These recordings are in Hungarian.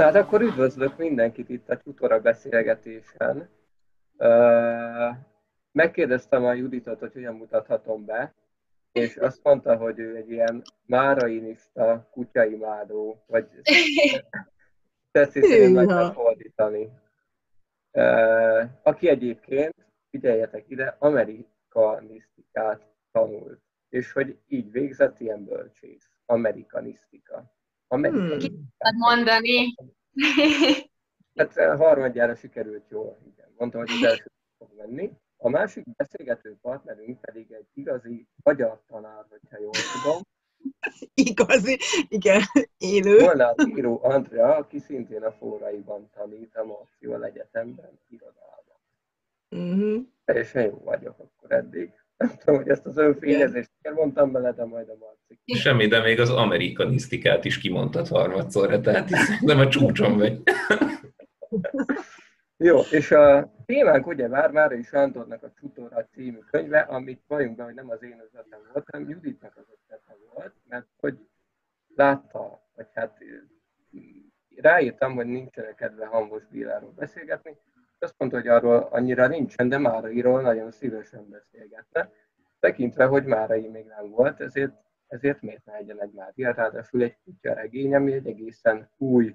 Tehát akkor üdvözlök mindenkit itt a Csutora beszélgetésen. Megkérdeztem a Juditot, hogy hogyan mutathatom be, és azt mondta, hogy ő egy ilyen márainista kutyaimádó, vagy tetszik meg kell fordítani. Aki egyébként, figyeljetek ide, amerikanisztikát tanult, és hogy így végzett ilyen bölcsész, amerikanisztika. Ki tudod mondani? Tehát harmadjára sikerült jól, igen. Mondtam, hogy az első fog menni. A másik beszélgető partnerünk pedig egy igazi magyar tanár, hogyha jól tudom. Igazi, igen, élő. Molnár-Biró Andrea, aki szintén a Forraiban tanít, a Marcival Egyetemben, irodában. Teljesen jó vagyok akkor eddig. Nem tudom, hogy ezt az önfényezést mondtam bele, de majd a Marci. Semmi, de még az amerikanisztikát is kimondtad harmadszorra, tehát nem a csúcson vagy. Jó, és a témánk ugyebár Márai Sándornak a Csutora című könyve, amit valljunk be, hogy nem az én ötletem volt, hanem Juditnak az ötlete volt, mert hogy látta, vagy hát ráírtam, hogy nincsenek kedve Hangos Béláról beszélgetni, azt mondta, hogy arról annyira nincsen, de Márairól nagyon szívesen beszélgetne, tekintve, hogy Márai még nem volt, ezért miért ne legyen egy Mária, ráadásul egy kutyaregény, ami egy egészen új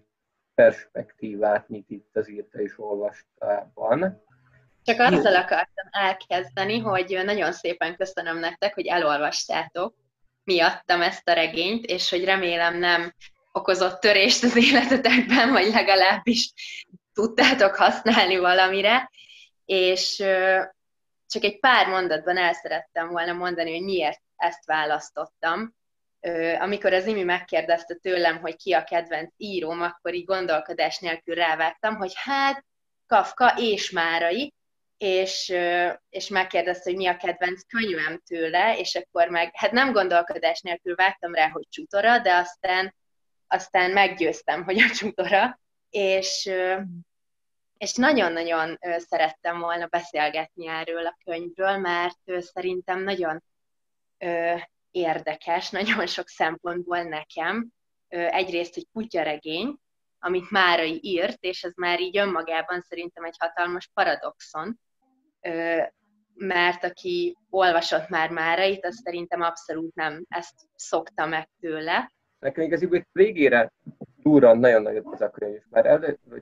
perspektívát nyit itt az Írta és Olvastában. Csak azzal akartam elkezdeni, hogy nagyon szépen köszönöm nektek, hogy elolvastátok miattam ezt a regényt, és hogy remélem nem okozott törést az életetekben, vagy legalábbis tudtátok használni valamire, és csak egy pár mondatban el szerettem volna mondani, hogy miért ezt választottam. Amikor az Imi megkérdezte tőlem, hogy ki a kedvenc íróm, akkor így gondolkodás nélkül rávágtam, hogy hát Kafka és Márai, és megkérdezte, hogy mi a kedvenc könyvem tőle, és akkor meg, hát nem gondolkodás nélkül vágtam rá, hogy Csutora, de aztán meggyőztem, hogy a Csutora, és nagyon-nagyon szerettem volna beszélgetni erről a könyvről, mert szerintem nagyon érdekes, nagyon sok szempontból nekem. Egyrészt egy kutyaregény, amit Márai írt, és ez már így önmagában szerintem egy hatalmas paradoxon, mert aki olvasott már Márait, az szerintem abszolút nem ezt szokta meg tőle. Nekem igazából végére durran nagyon nagyot ez a könyv. Már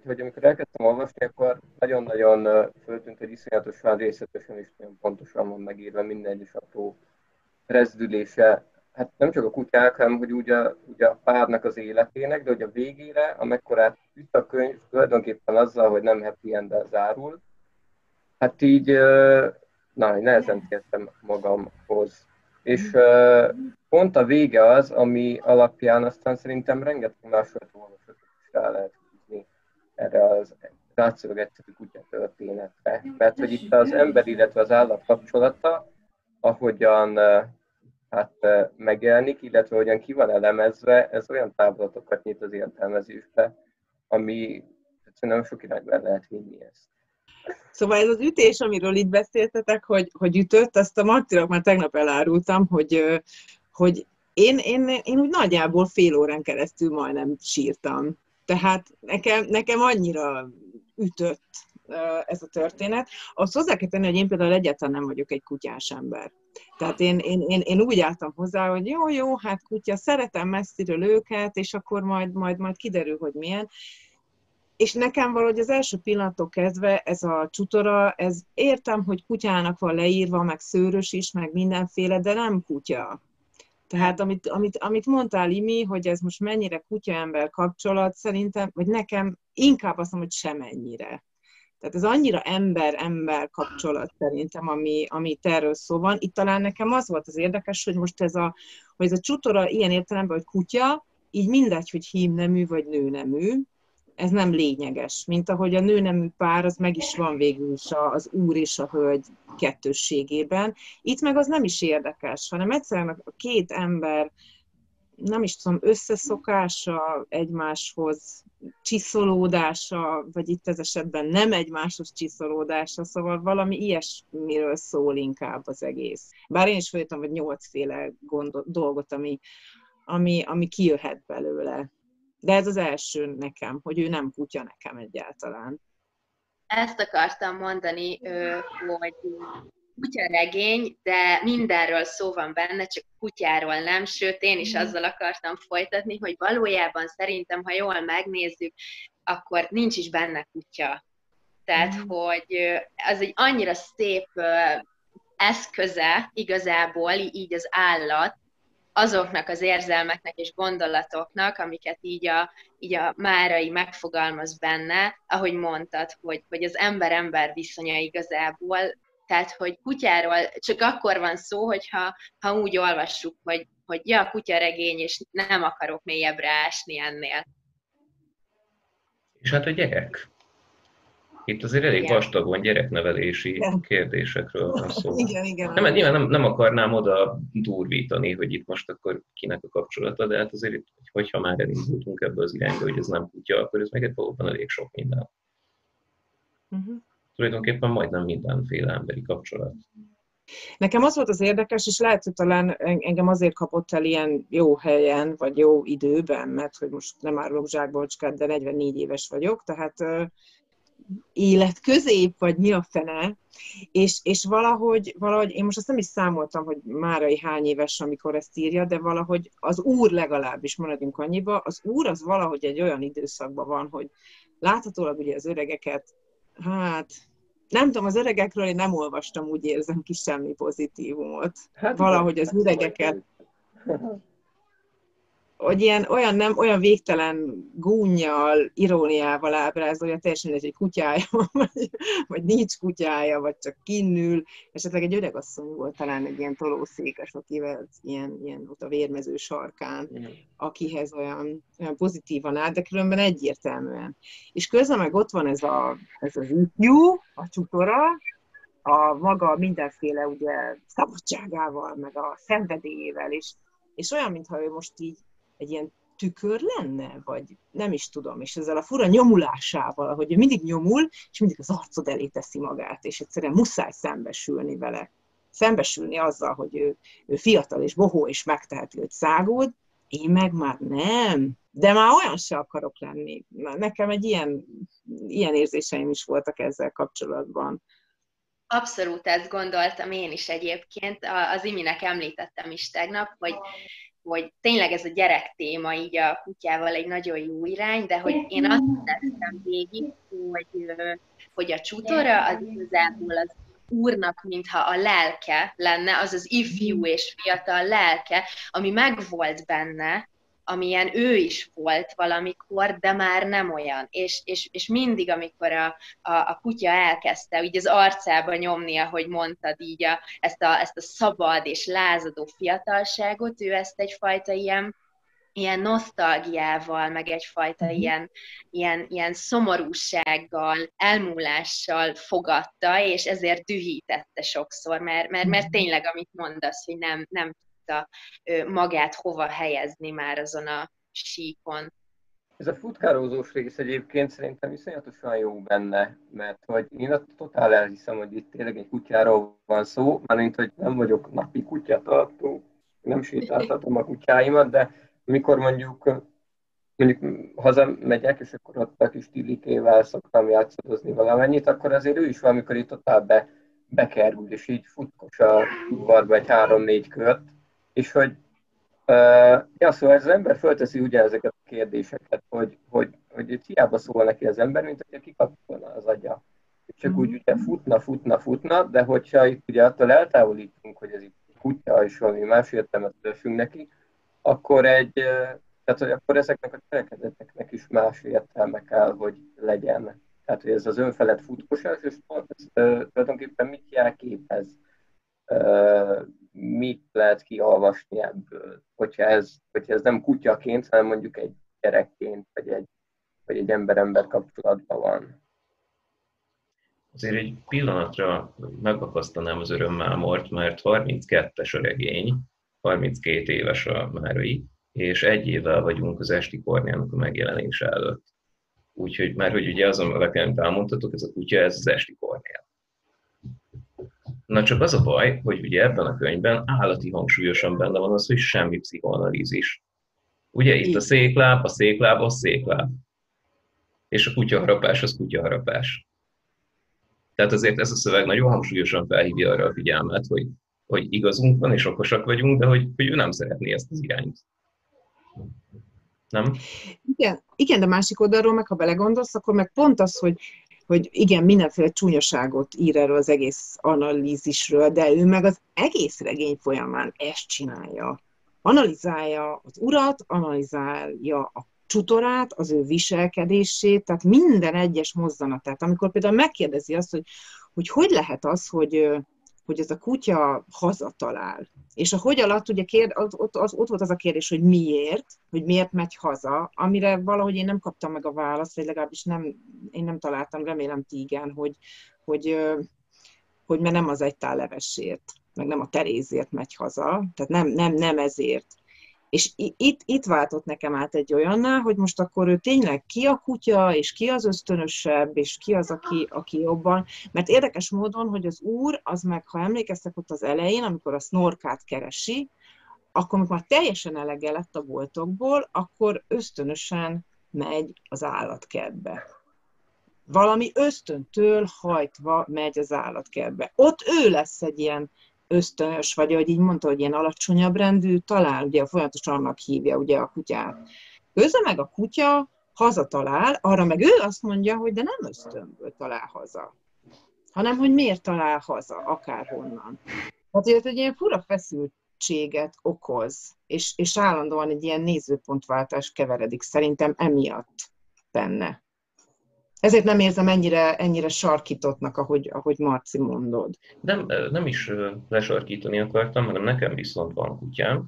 amikor elkezdtem olvasni, akkor nagyon-nagyon föltűnt, hogy iszonyatosan részletesen és nagyon pontosan van megírva minden egyes apró rezdülése, hát nem csak a kutyák, hanem hogy ugye a párnak az életének, de hogy a végére, amekkorát üt a könyv tulajdonképpen azzal, hogy nem happy end-el zárul, hát így nehezen tértem magamhoz. És pont a vége az, ami alapján aztán szerintem rengeteg másolat olvasatot is rá lehet húzni erre az látszólag egyszerű kutyatörténetre. Mert hogy itt az ember, illetve az állat kapcsolata, ahogyan hát, megjelenik, illetve ahogyan ki van elemezve, ez olyan táblatokat nyit az értelmezésbe, ami szerintem sok irányban lehet vinni ezt. Szóval ez az ütés, amiről itt beszéltetek, hogy ütött, azt a Martinak már tegnap elárultam, hogy én úgy nagyjából fél órán keresztül majdnem sírtam. Tehát nekem annyira ütött ez a történet. Azt hozzá kell tenni, hogy én például egyáltalán nem vagyok egy kutyás ember. Tehát én úgy álltam hozzá, hogy jó, hát kutya, szeretem messziről őket, és akkor majd kiderül, hogy milyen. És nekem valahogy az első pillanattól kezdve ez a Csutora, ez értem, hogy kutyának van leírva, meg szőrös is, meg mindenféle, de nem kutya. Tehát amit mondtál, Imi, hogy ez most mennyire kutya-ember kapcsolat, szerintem, vagy nekem inkább azt mondom, hogy semennyire. Tehát ez annyira ember-ember kapcsolat szerintem, ami erről szó van. Itt talán nekem az volt az érdekes, hogy most ez a Csutora ilyen értelemben, hogy kutya, így mindegy, hogy hímnemű vagy nőnemű, ez nem lényeges. Mint ahogy a nőnemű pár, az meg is van végül is az úr és a hölgy kettősségében. Itt meg az nem is érdekes, hanem egyszerűen a két ember, nem is tudom, összeszokása egymáshoz, csiszolódása, vagy itt ez esetben nem egymáshoz csiszolódása, szóval valami ilyesmiről szól inkább az egész. Bár én is feljöttem, hogy 8 féle dolgot, ami kijöhet belőle. De ez az első nekem, hogy ő nem kutya nekem egyáltalán. Ezt akartam mondani, hogy kutyaregény, de mindenről szó van benne, csak kutyáról nem, sőt én is azzal akartam folytatni, hogy valójában szerintem, ha jól megnézzük, akkor nincs is benne kutya. Tehát, hogy az egy annyira szép eszköze igazából így az állat azoknak az érzelmeknek és gondolatoknak, amiket így a Márai megfogalmaz benne, ahogy mondtad, hogy az ember-ember viszonya igazából, tehát, hogy kutyáról csak akkor van szó, hogyha úgy olvassuk, hogy ja, kutyaregény, és nem akarok mélyebbre ásni ennél. És hát a gyerek. Itt azért elég vastagon gyereknevelési kérdésekről van szó. Igen. Nem akarnám oda durvítani, hogy itt most akkor kinek a kapcsolata, de hát azért, hogyha már elindultunk ebbe az irányba, hogy ez nem kutya, akkor ez meg valóban elég sok minden. Uh-huh. Tulajdonképpen majdnem mindenféle emberi kapcsolat. Nekem az volt az érdekes, és lehet, hogy talán engem azért kapott el ilyen jó helyen, vagy jó időben, mert hogy most nem árulok zsákbolcskát, de 44 éves vagyok, tehát életközép, vagy mi a fene, és valahogy, én most azt nem is számoltam, hogy Márai hány éves, amikor ezt írja, de valahogy az úr legalábbis, maradjunk annyiba, az úr az valahogy egy olyan időszakban van, hogy láthatólag ugye az öregeket, hát nem tudom, az öregekről én nem olvastam, úgy érzem ki semmi pozitívumot. Hát, valahogy az öregeket... hogy ilyen, olyan végtelen gúnnyal, iróniával ábrázolja, teljesen mindegy, hogy kutyája van, vagy nincs kutyája, vagy csak kinnül. Esetleg egy öregasszony volt talán egy ilyen tolószékes, akivel ilyen ott a vérmező sarkán, akihez olyan pozitívan áll, de különben egyértelműen. És közben meg ott van ez az ifjú, a Csutora, a maga mindenféle ugye szabadságával, meg a szenvedélyével, és olyan, mintha ő most így egy ilyen tükör lenne, vagy nem is tudom, és ezzel a fura nyomulásával, hogy mindig nyomul, és mindig az arcod elé teszi magát, és egyszerűen muszáj szembesülni vele. Szembesülni azzal, hogy ő fiatal és bohó, és megteheti, hogy szágód, én meg már nem. De már olyan se akarok lenni. Nekem egy ilyen érzéseim is voltak ezzel kapcsolatban. Abszolút ezt gondoltam én is egyébként. Az iminek említettem is tegnap, hogy tényleg ez a gyerek téma így a kutyával egy nagyon jó irány, de hogy én azt tettem végig, hogy a Csutora az igazából az úrnak, mintha a lelke lenne, az az ifjú és fiatal lelke, ami megvolt benne, amilyen ő is volt valamikor, de már nem olyan. És mindig, amikor a kutya elkezdte így az arcába nyomni, ahogy mondtad, így ezt a szabad és lázadó fiatalságot, ő ezt egyfajta ilyen nosztalgiával, meg egyfajta ilyen szomorúsággal, elmúlással fogadta, és ezért dühítette sokszor, mert tényleg, amit mondasz, hogy nem magát hova helyezni már azon a síkon. Ez a futkározós rész egyébként szerintem iszonyatosan jó benne, mert hogy én azt totál elhiszem, hogy itt tényleg egy kutyáról van szó, mármint, hogy nem vagyok napi kutyatartó, nem sétáltatom a kutyáimat, de amikor mondjuk hazamegyek, és akkor ott a kis Tilikével szoktam játszadozni valamennyit, akkor azért ő is valamikor itt totál bekerül, és így futkos a udvarba egy 3-4 kört, és hogy szóval ez az ember fölteszi ugye ezeket a kérdéseket, hogy hiába szól neki az ember, mint hogyha kikapcsolna az agya. Csak úgy ugye futna, de hogyha itt ugye attól eltávolítunk, hogy ez itt kutya és valami más értelmet adjunk neki, akkor akkor ezeknek a cselekedeteknek is más értelme kell, hogy legyen. Tehát, hogy ez az önfelett futkosás, és ez tulajdonképpen mit jelképez? Mit lehet kiolvasni ebből, hogyha ez nem kutyaként, hanem mondjuk egy gyerekként, vagy egy ember-ember kapcsolatban van. Azért egy pillanatra megakasztanám az örömmámort, mert 32-es a regény, 32 éves a Márai, és egy évvel vagyunk az Esti Kornélnak a megjelenése előtt. Úgyhogy már, hogy ugye azon, amit elmondtatok, ez a kutya, ez az Esti Kornél. Na csak az a baj, hogy ugye ebben a könyvben állati hangsúlyosan benne van az, hogy semmi pszichoanalízis. Ugye itt a székláb, a székláb, a székláb. És a kutyaharapás, az kutyaharapás. Tehát azért ez a szöveg nagyon hangsúlyosan felhívja arra a figyelmet, hogy igazunk van és okosak vagyunk, de hogy ő nem szeretné ezt az irányt. Nem? Igen, de másik oldalról meg, ha belegondolsz, akkor meg pont az, hogy igen, mindenféle csúnyaságot ír erről az egész analízisről, de ő meg az egész regény folyamán ezt csinálja. Analizálja az urat, analizálja a Csutorát, az ő viselkedését, tehát minden egyes mozzanatát. Amikor például megkérdezi azt, hogy lehet az, hogy ez a kutya hazatalál. És a hogy alatt ugye ott volt az a kérdés, hogy miért megy haza, amire valahogy én nem kaptam meg a választ, vagy legalábbis én nem találtam, remélem ti igen, hogy mert nem az egy tál levesért, meg nem a terézért megy haza, tehát nem ezért. És itt váltott nekem át egy olyannál, hogy most akkor ő tényleg ki a kutya, és ki az ösztönösebb, és ki az, aki jobban. Mert érdekes módon, hogy az úr, az meg, ha emlékeztek ott az elején, amikor a snorkát keresi, akkor amikor már teljesen elege lett a boltokból, akkor ösztönösen megy az állatkertbe. Valami ösztöntől hajtva megy az állatkertbe. Ott ő lesz egy ilyen ösztönös, vagy ahogy így mondta, hogy ilyen alacsonyabb rendű, talál, ugye folyamatosan annak hívja ugye a kutyát. Közben meg a kutya hazatalál, arra meg ő azt mondja, hogy de nem ösztönből talál haza, hanem hogy miért talál haza, akárhonnan. Hát ugye egy ilyen fura feszültséget okoz, és állandóan egy ilyen nézőpontváltás keveredik szerintem emiatt benne. Ezért nem érzem ennyire sarkítottnak, ahogy Marci mondod. Nem is lesarkítani akartam, hanem nekem viszont van kutyám.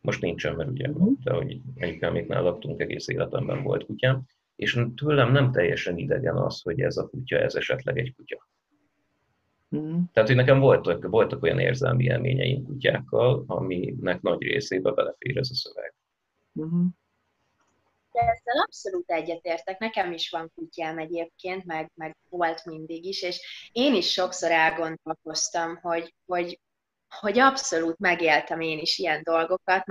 Most nincsen, mert ugye mondta, hogy amiknál laktunk, egész életemben volt kutyám. És tőlem nem teljesen idegen az, hogy ez a kutya, ez esetleg egy kutya. Mm. Tehát, hogy nekem voltak olyan érzelmi élményeim kutyákkal, aminek nagy részébe belefér ez a szöveg. Mm. De ezzel abszolút egyetértek, nekem is van kutyám egyébként, meg volt mindig is, és én is sokszor elgondolkoztam, hogy abszolút megéltem én is ilyen dolgokat,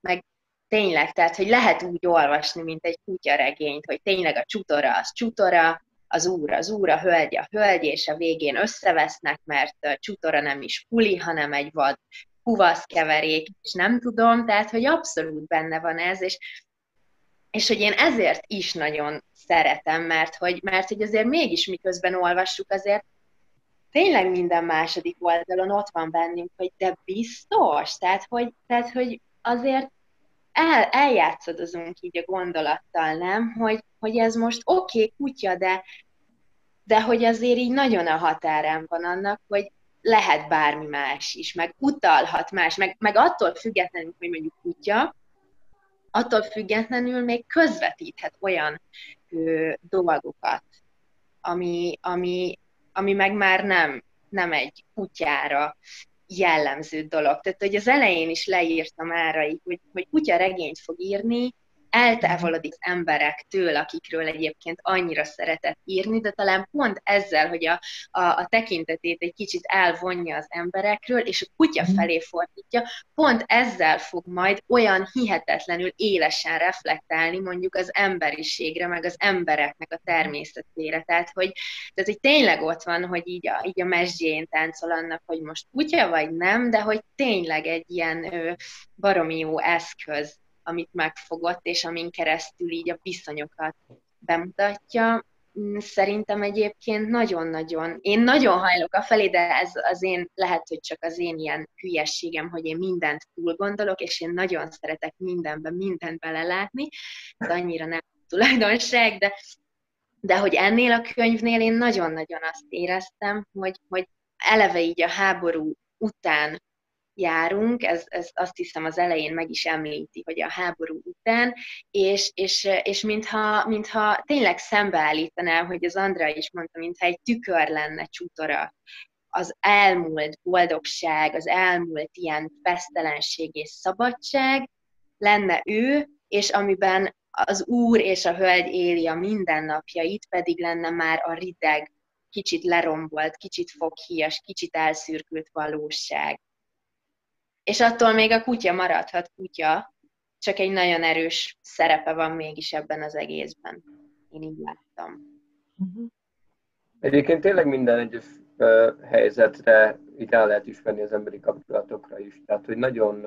meg tényleg, tehát, hogy lehet úgy olvasni, mint egy kutyaregényt, hogy tényleg a Csutora az Csutora, az úr, a hölgy a hölgy, és a végén összevesznek, mert a Csutora nem is puli, hanem egy vad kuvaszkeverék, és nem tudom, tehát, hogy abszolút benne van ez, és hogy én ezért is nagyon szeretem, mert hogy azért mégis miközben olvassuk, azért tényleg minden második oldalon ott van bennünk, hogy de biztos, tehát hogy azért eljátszadozunk így a gondolattal, nem? Hogy ez most oké, kutya, de hogy azért így nagyon a határán van annak, hogy lehet bármi más is, meg utalhat más, meg attól függetlenül, hogy mondjuk kutya, attól függetlenül még közvetíthet olyan dolgokat, ami meg már nem egy kutyára jellemző dolog. Tehát, hogy az elején is leírtam Márai, hogy kutyaregényt fog írni, eltávolodik emberektől, akikről egyébként annyira szeretett írni, de talán pont ezzel, hogy a tekintetét egy kicsit elvonja az emberekről, és a kutya felé fordítja, pont ezzel fog majd olyan hihetetlenül élesen reflektálni mondjuk az emberiségre, meg az embereknek a természetére. Tehát, hogy tényleg ott van, hogy így a mesdjén táncol annak, hogy most kutya vagy nem, de hogy tényleg egy ilyen baromi jó eszköz, amit megfogott, és amin keresztül így a viszonyokat bemutatja. Szerintem egyébként nagyon-nagyon, én nagyon hajlok a felé, de ez az én, lehet, hogy csak az én ilyen hülyességem, hogy én mindent túl gondolok, és én nagyon szeretek mindent belelátni, ez annyira nem tulajdonság, de hogy ennél a könyvnél én nagyon-nagyon azt éreztem, hogy eleve így a háború után járunk, ez azt hiszem az elején meg is említi, hogy a háború után, és mintha tényleg szembeállítanám, hogy az Andrea is mondta, mintha egy tükör lenne Csutora, az elmúlt boldogság, az elmúlt ilyen vesztelenség és szabadság lenne ő, és amiben az úr és a hölgy éli a mindennapjait, pedig lenne már a rideg, kicsit lerombolt, kicsit foghíjas, kicsit elszürkült valóság. És attól még a kutya maradhat kutya, csak egy nagyon erős szerepe van mégis ebben az egészben. Én így láttam. Egyébként tényleg minden egyes helyzetre így rá lehet ismerni az emberi kapcsolatokra is. Tehát, hogy nagyon,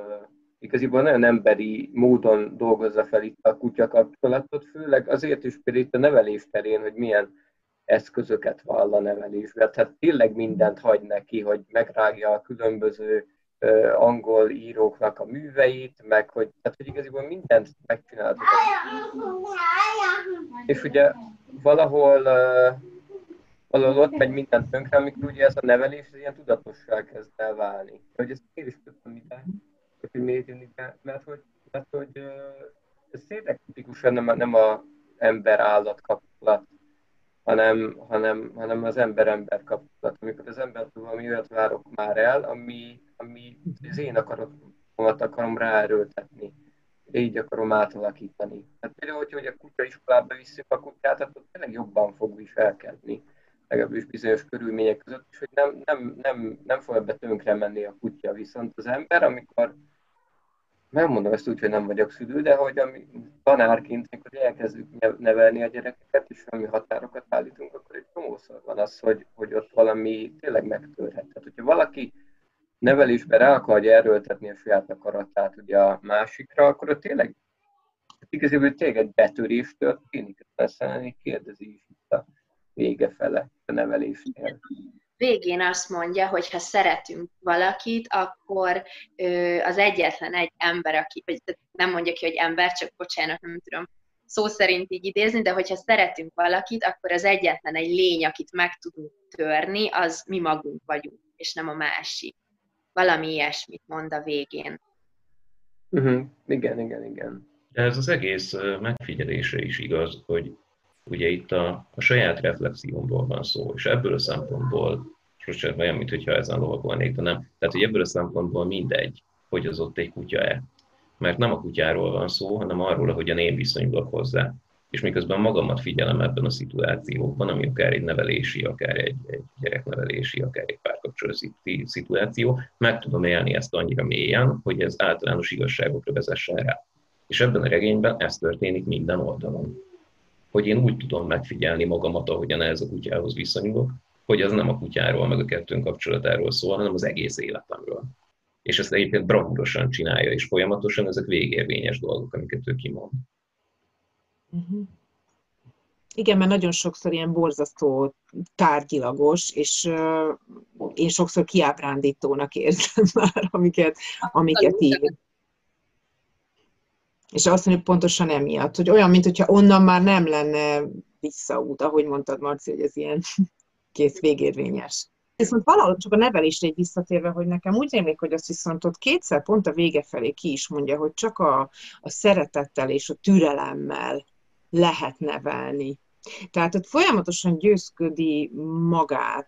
igaziból nagyon emberi módon dolgozza fel itt a kutya kapcsolatot, főleg azért is például itt a nevelés terén, hogy milyen eszközöket vall a nevelésre. Tehát tényleg mindent hagy neki, hogy megrágja a különböző angol íróknak a műveit, meg hogy, tehát, hogy igaziból mindent megcsináltuk. És ugye valahol ott megy mindent tönkre, amikor ugye ez a nevelés ilyen tudatossá kezd el válni. Hogy ezt én is tudtam ide, hogy miért jön ide, mert hogy ez tényleg tipikusan nem az ember-állat kapcsolat, hanem az ember-ember kapcsolat. Amikor az embertől valami olyat várok már el, ami az én akaratomat akarom ráerőltetni, így akarom átalakítani. Tehát például, hogyha a kutyaiskolába visszük a kutyát, akkor tényleg jobban fog viselkedni, legalábbis bizonyos körülmények között, és hogy nem fog ebbe tönkre menni a kutya. Viszont az ember, amikor, nem mondom ezt úgy, hogy nem vagyok szülő, de hogy tanárként, amikor elkezdjük nevelni a gyerekeket, és valami határokat állítunk, akkor egy csomószor van az, hogy ott valami tényleg megtörhet. Tehát, hogyha valaki nevelésben rá akarja erőltetni a saját akaratát ugye a másikra, akkor ott tényleg igazából tényleg egy betörés történik, aztán kérdezi is itt a vége fele a nevelésnél. Végén azt mondja, hogy ha szeretünk valakit, akkor az egyetlen egy ember, aki, nem mondja ki, hogy ember, csak bocsánat, nem tudom szó szerint így idézni, de hogyha szeretünk valakit, akkor az egyetlen egy lény, akit meg tudunk törni, az mi magunk vagyunk, és nem a másik. Valami ilyesmit mond a végén. Igen. De ez az egész megfigyelésre is igaz, hogy ugye itt a saját reflexiómból van szó, és ebből a szempontból, sosem olyan, mintha ezen lovagolnék, de nem. Tehát, hogy ebből a szempontból mindegy, hogy az ott egy kutya-e. Mert nem a kutyáról van szó, hanem arról, ahogyan én viszonyulok hozzá. És miközben magamat figyelem ebben a szituációban, ami akár egy nevelési, akár egy gyereknevelési, akár egy párkapcsolati szituáció, meg tudom élni ezt annyira mélyen, hogy ez általános igazságokra vezessen rá. És ebben a regényben ez történik minden oldalon. Hogy én úgy tudom megfigyelni magamat, ahogyan ez a kutyához viszonyulok, hogy az nem a kutyáról, meg a kettőnk kapcsolatáról szól, hanem az egész életemről. És ezt egyébként bravúrosan csinálja, és folyamatosan ezek végérvényes dolgok, amiket ő kimond. Igen, mert nagyon sokszor ilyen borzasztó, tárgyilagos, és én sokszor kiábrándítónak érzem már, amiket ír. És azt mondjuk pontosan emiatt, hogy olyan, mintha onnan már nem lenne visszaút, ahogy mondtad, Marci, hogy ez ilyen kész végérvényes. Viszont valahol csak a nevelésre így visszatérve, hogy nekem úgy rémlik, hogy azt viszont ott kétszer pont a vége felé ki is mondja, hogy csak a szeretettel és a türelemmel lehet nevelni. Tehát ott folyamatosan győzködi magát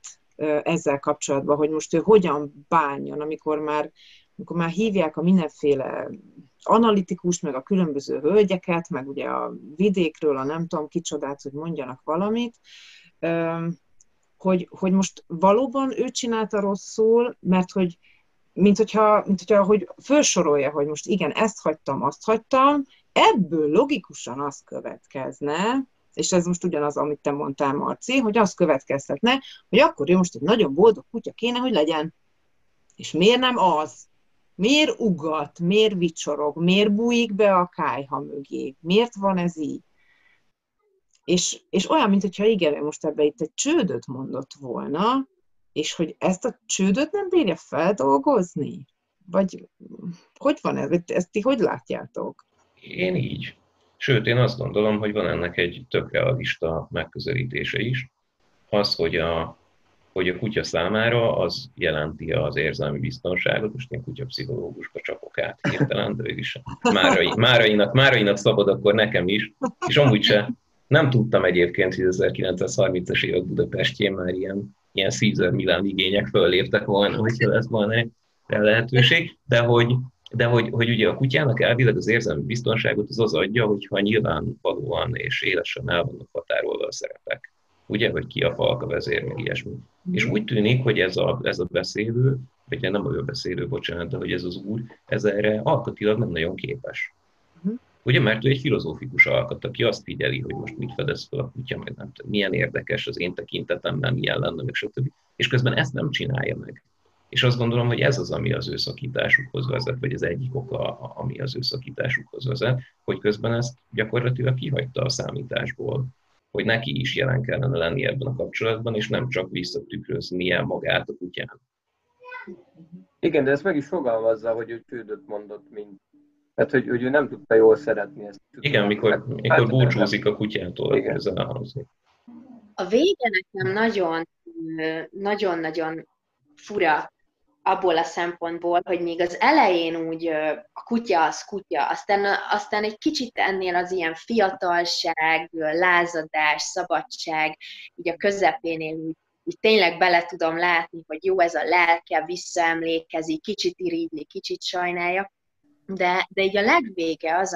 ezzel kapcsolatban, hogy most ő hogyan bánjon, amikor már hívják a mindenféle analitikus, meg a különböző hölgyeket, meg ugye a vidékről, a nem tudom kicsodát, hogy mondjanak valamit, hogy most valóban ő csinálta rosszul, mert hogy minthogyha felsorolja, hogy most igen, ezt hagytam, azt hagytam, ebből logikusan az következne, és ez most ugyanaz, amit te mondtál, Marci, hogy az következtetne, hogy akkor ő most egy nagyon boldog kutya kéne, hogy legyen. És miért nem az? Miért ugat? Miért vicsorog? Miért bújik be a kályha mögé? Miért van ez így? És olyan, mintha igen, most ebbe itt egy csődöt mondott volna, és hogy ezt a csődöt nem bírja feldolgozni? Vagy hogy van ez? Ezt ti hogy látjátok? Én így. Sőt, én azt gondolom, hogy van ennek egy tök realista megközelítése is. Az, hogy a kutya számára az jelenti az érzelmi biztonságot, most én kutyapszichológusba csapok át hirtelen, de ő is Márainak szabad, akkor nekem is, és amúgy se. Nem tudtam egyébként, hogy 1930-as évek Budapestjén már ilyen Cesar Millan igények fölléptek volna, hogyha lesz volna lehetőség, de hogy ugye a kutyának elvileg az érzelmi biztonságot az adja, hogyha nyilvánvalóan és élesen el vannak határolva a szerepek. Ugye, hogy ki a falka vezér, meg ilyesmi. És úgy tűnik, hogy ez a beszélő, vagy nem a beszélő, bocsánat, de hogy ez az úr, ez erre alkatilag nem nagyon képes. Ugye, mert ő egy filozófikus alkat, aki azt figyeli, hogy most mit fedez fel a kutya, meg nem tudom, milyen érdekes az én tekintetemben, milyen lenne, meg stb. És közben ezt nem csinálja meg. És azt gondolom, hogy ez az, ami az ő szakításukhoz vezet, vagy az egyik oka, ami az ő szakításukhoz vezet, hogy közben ezt gyakorlatilag kihagyta a számításból, hogy neki is jelen kellene lenni ebben a kapcsolatban, és nem csak visszatükröznie magát a kutyán. Igen, de ezt meg is fogalmazza, hogy ő csődöt mondott, mint... Tehát, hogy ő nem tudta jól szeretni ezt. Igen, mikor búcsúzik a kutyától, ez elhangzik. A vége nekem nagyon-nagyon fura abból a szempontból, hogy még az elején úgy a kutya az kutya, aztán egy kicsit ennél az ilyen fiatalság, lázadás, szabadság, így a közepénél úgy tényleg bele tudom látni, hogy jó, ez a lelke visszaemlékezik, kicsit irigyli, kicsit sajnálja. De így a legvége az,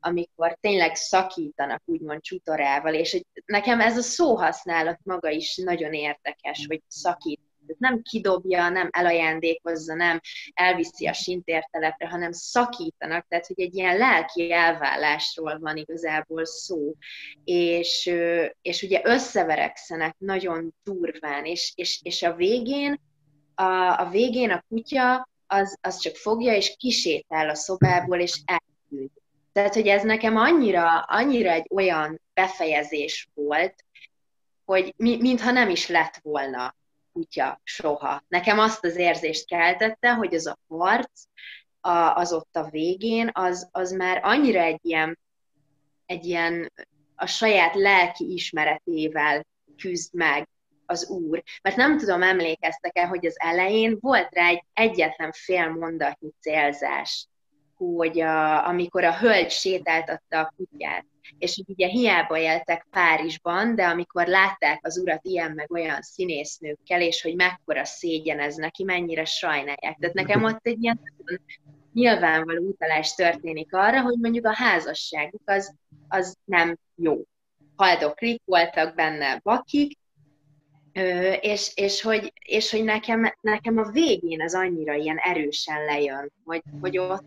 amikor tényleg szakítanak, úgymond Csutorával, és nekem ez a szóhasználat maga is nagyon érdekes, hogy szakít. Nem kidobja, nem elajándékozza, nem elviszi a sintértelepre, hanem szakítanak, tehát hogy egy ilyen lelki elválásról van igazából szó. És ugye összeverekszenek nagyon durván, és a végén a kutya az csak fogja, és kisétál a szobából, és eltűnik. Tehát, hogy ez nekem annyira egy olyan befejezés volt, hogy mintha nem is lett volna kutya soha. Nekem azt az érzést keltette, hogy az a harc, az ott a végén, az már annyira egy ilyen a saját lelki ismeretével küzd meg az úr. Mert nem tudom, emlékeztek-e, hogy az elején volt rá egy egyetlen fél mondatnyi célzás, hogy amikor a hölgy sétáltatta a kutyát, és ugye hiába éltek Párizsban, de amikor látták az urat ilyen meg olyan színésznőkkel, és hogy mekkora szégyen ez neki, mennyire sajnálják. Tehát nekem ott egy ilyen nyilvánvaló utalás történik arra, hogy mondjuk a házasságuk az nem jó. Haldoklik, voltak benne bakik, és hogy nekem a végén ez annyira ilyen erősen lejön, hogy ott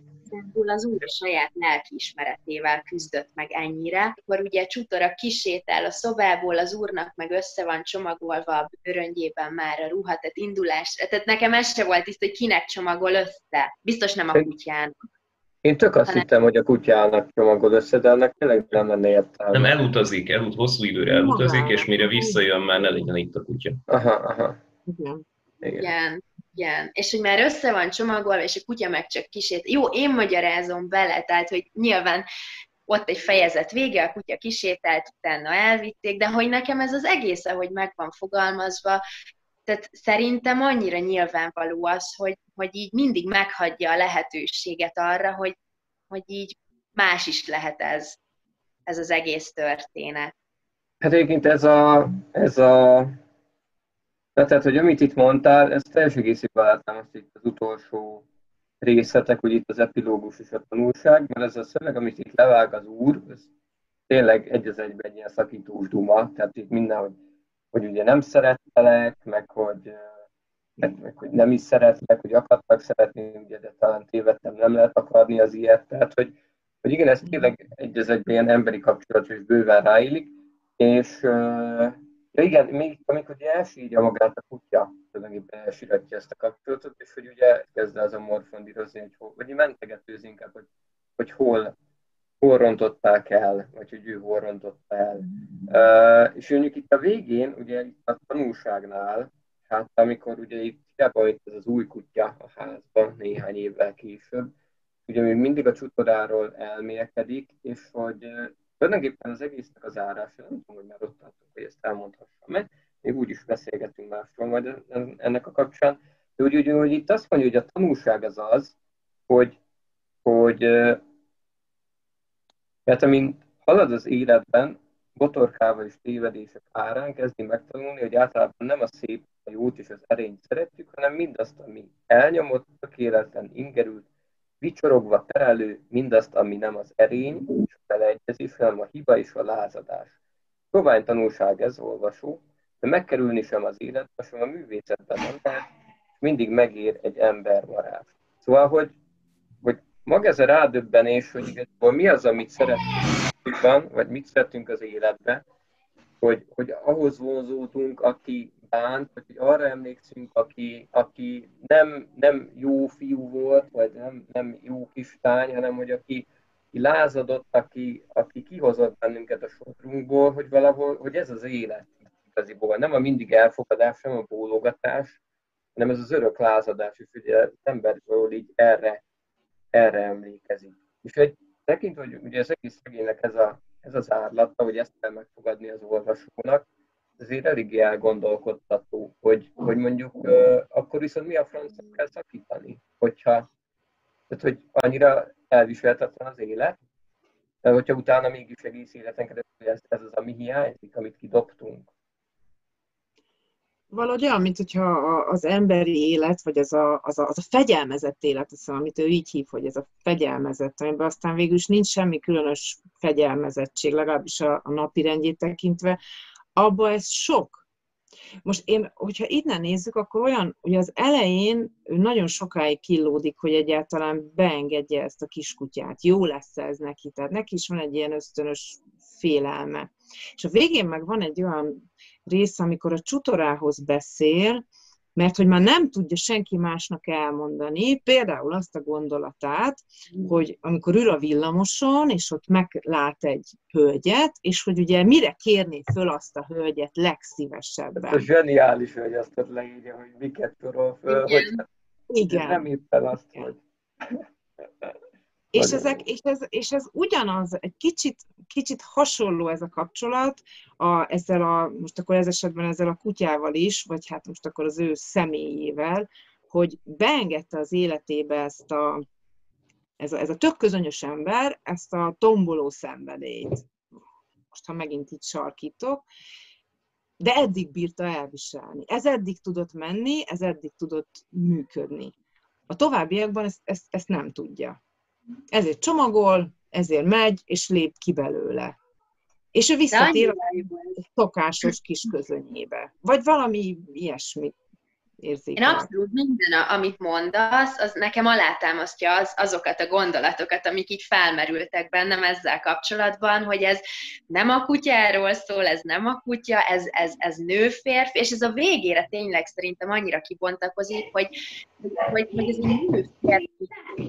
az úr a saját lelkiismeretével küzdött meg ennyire. Akkor ugye Csutora kisétál a szobából, az úrnak meg össze van csomagolva a bőröngyében már a ruha, tehát indulás. Tehát nekem ez se volt tiszta, hogy kinek csomagol össze. Biztos nem a kutyának. Én csak azt hittem, hogy a kutyának csomagol össze, de ennek tényleg nem lenne értelme. Nem, elutazik, hosszú időre elutazik, és mire visszajön, már ne legyen itt a kutya. Aha. Igen. És hogy már össze van csomagolva, és a kutya meg csak kisét. Jó, én magyarázom vele, tehát, hogy nyilván ott egy fejezet vége, a kutya kisétált, utána elvitték, de hogy nekem ez az egész, ahogy meg van fogalmazva, tehát szerintem annyira nyilvánvaló az, hogy így mindig meghagyja a lehetőséget arra, hogy így más is lehet ez az egész történet. Hát egyébként tehát, hogy amit itt mondtál, ez teljes egészében láttam azt itt az utolsó részletek, hogy itt az epilógus és a tanulság, mert ez a szöveg, amit itt levág az úr, ez tényleg egy az egyben egy ilyen szakítós duma, tehát itt minden, hogy ugye nem szerettelek, meg hogy nem is szeretlek, hogy akartak szeretni, ugye, de talán tévedtem, nem lehet akarni az ilyet, tehát, hogy igen, ez tényleg egy az egyben ilyen emberi kapcsolat, és bőven ráillik, és... Ja igen, még amikor elsírja magát a kutya, tulajdonképpen elsiratja ezt a kapcsolatot, és hogy ugye kezd azon morfondírozni, vagy mentegetőzi inkább, hogy hol rontották el, vagy hogy ő hol rontotta el. És mondjuk itt a végén, ugye itt a tanulságnál, hát amikor ugye itt ez az új kutya a házban néhány évvel később, ugye még mindig a Csutoráról elmélkedik, és hogy... Tulajdonképpen az egésznek az árása, nem tudom, hogy már ott tartunk, hogy ezt elmondhassam meg, még úgy is beszélgetünk másról majd ennek a kapcsán, de úgy itt azt mondja, hogy a tanulság az az, hogy mert amint halad az életben, botorkával és tévedések árán kezdi megtanulni, hogy általában nem a szép, a jót és az erényt szeretjük, hanem mindazt, ami elnyomott, tökéletlen, ingerült, vicsorogva terelő mindazt, ami nem az erény, és a beleegyezés, hanem a hiba és a lázadás. Sovány tanulság ez, olvasó, de megkerülni sem az életben, sem a művészetben nem lehet, mindig megér egy ember marást. Szóval, hogy maga ez a rádöbbenés, hogy igazából mi az, amit szeretünk van, vagy mit szeretünk az életbe, hogy ahhoz vonzódunk, aki bánt, vagy hogy arra emlékszünk, aki nem jó fiú volt, vagy nem jó kislány, hanem hogy aki lázadott, aki kihozott bennünket a sodrunkból, hogy valahol, hogy ez az élet igaziból. Nem a mindig elfogadás, nem a bólogatás, hanem ez az örök lázadás, és ugye az ember jól így erre emlékezik. És tekintve, hogy ugye az egész regénynek ez az árlata, hogy ezt kell megfogadni az olvasónak, ezért eléggé elgondolkodtató, hogy mondjuk akkor viszont mi a francot kell szakítani, hogy annyira elviselhetetlen az élet, de hogyha utána mégis egész életen keresztül ez az, ami hiányzik, amit kidobtunk. Valahogy olyan, mint hogyha az emberi élet, vagy az a fegyelmezett élet, hiszem, amit ő így hív, hogy ez a fegyelmezett, amiben aztán végül is nincs semmi különös fegyelmezettség, legalábbis a napi rendjét tekintve, abba ez sok. Most én, hogyha innen nézzük, akkor olyan, hogy az elején ő nagyon sokáig killódik, hogy egyáltalán beengedje ezt a kiskutyát, jó lesz ez neki, tehát neki is van egy ilyen ösztönös félelme. És a végén meg van egy olyan rész, amikor a Csutorához beszél, mert hogy már nem tudja senki másnak elmondani, például azt a gondolatát, hogy amikor ül a villamoson, és ott meglát egy hölgyet, és hogy ugye mire kérné föl azt a hölgyet legszívesebben. Ez a zseniális hölgy, azt ott leírja, hogy miket töröl föl, igen. Hogy igen. Nem írt fel azt, igen. Hogy... És ez ugyanaz, egy kicsit hasonló ez a kapcsolat, most akkor ez esetben ezzel a kutyával is, vagy hát most akkor az ő személyével, hogy beengedte az életébe ez a tök közönös ember, ezt a tomboló szenvedélyt. Most, ha megint itt sarkítok, de eddig bírta elviselni. Ez eddig tudott menni, ez eddig tudott működni. A továbbiakban ezt nem tudja. Ezért csomagol, ezért megy, és lép ki belőle. És ő visszatér a szokásos kis közönyébe. Vagy valami ilyesmit érzékel. Én abszolút minden, amit mondasz, az nekem alátámasztja azokat a gondolatokat, amik így felmerültek bennem ezzel kapcsolatban, hogy ez nem a kutyáról szól, ez nem a kutya, ez nőférfi, és ez a végére tényleg szerintem annyira kibontakozik, hogy ez egy nőférfi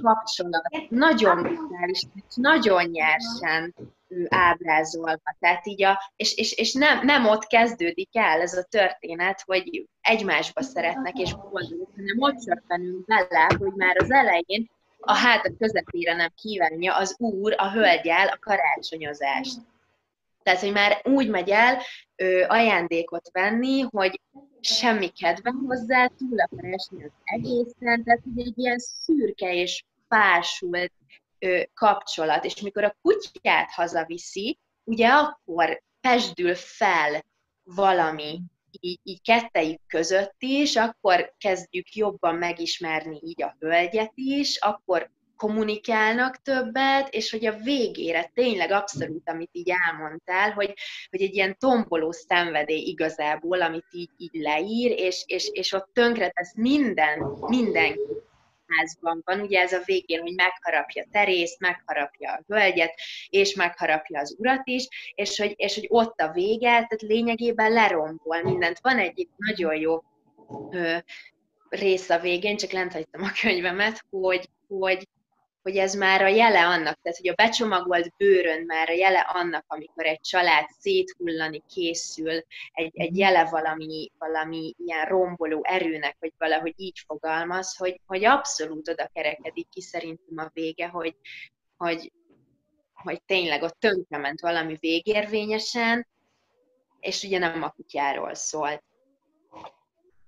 kapcsolat, nagyon brutális, nagyon nyersen ábrázolva. Tehát így és nem ott kezdődik el ez a történet, hogy egymásba szeretnek és boldogok, hanem ott csöppenünk bele, hogy már az elején a háta közepére nem kívánja az úr a hölgyel a karácsonyozást. Tehát, hogy már úgy megy el ajándékot venni, hogy semmi kedve hozzá, túl akar esni az egészen, tehát egy ilyen szürke és fásult kapcsolat, és mikor a kutyát hazaviszi, ugye akkor pesdül fel valami így kettejük között is, akkor kezdjük jobban megismerni így a hölgyet is, akkor kommunikálnak többet, és hogy a végére tényleg abszolút, amit így elmondtál, hogy egy ilyen tomboló szenvedély igazából, amit így leír, és ott tönkretesz mindenki. Házban van, ugye ez a végén, hogy megharapja Terészt, megharapja a hölgyet, és megharapja az urat is, és hogy ott a vége, tehát lényegében lerombol mindent. Van egy nagyon jó rész a végén, csak lent hagytam a könyvemet, hogy ez már a jele annak, tehát hogy a becsomagolt bőrön már a jele annak, amikor egy család széthullani készül, egy jele valami ilyen romboló erőnek, vagy valahogy így fogalmaz, hogy abszolút oda kerekedik ki szerintem a vége, hogy tényleg ott tönkrement valami végérvényesen, és ugye nem a kutyáról szólt.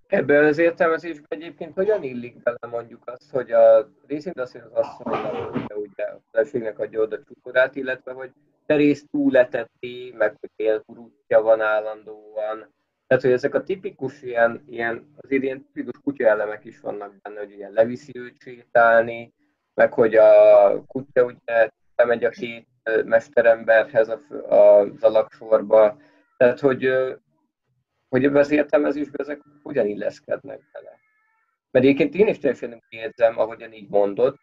Ebben az értelmezésben egyébként hogyan illik bele mondjuk azt, hogy a részint az, hogy az asszonynak, ugye a feleségnek adja oda Csutorát, illetve hogy Terészt túleteti, meg hogy élkurútja van állandóan. Tehát, hogy ezek a tipikus ilyen azért ilyen tipikus kutyaelemek is vannak benne, hogy ilyen leviszi őt sétálni, meg hogy a kutya ugye bemegy a két mesteremberhez az alaksorba. Tehát, hogy ebben az értelmezésben ezek hogyan illeszkednek bele? Mert egyébként én is teljesen érzem, ahogyan így mondod,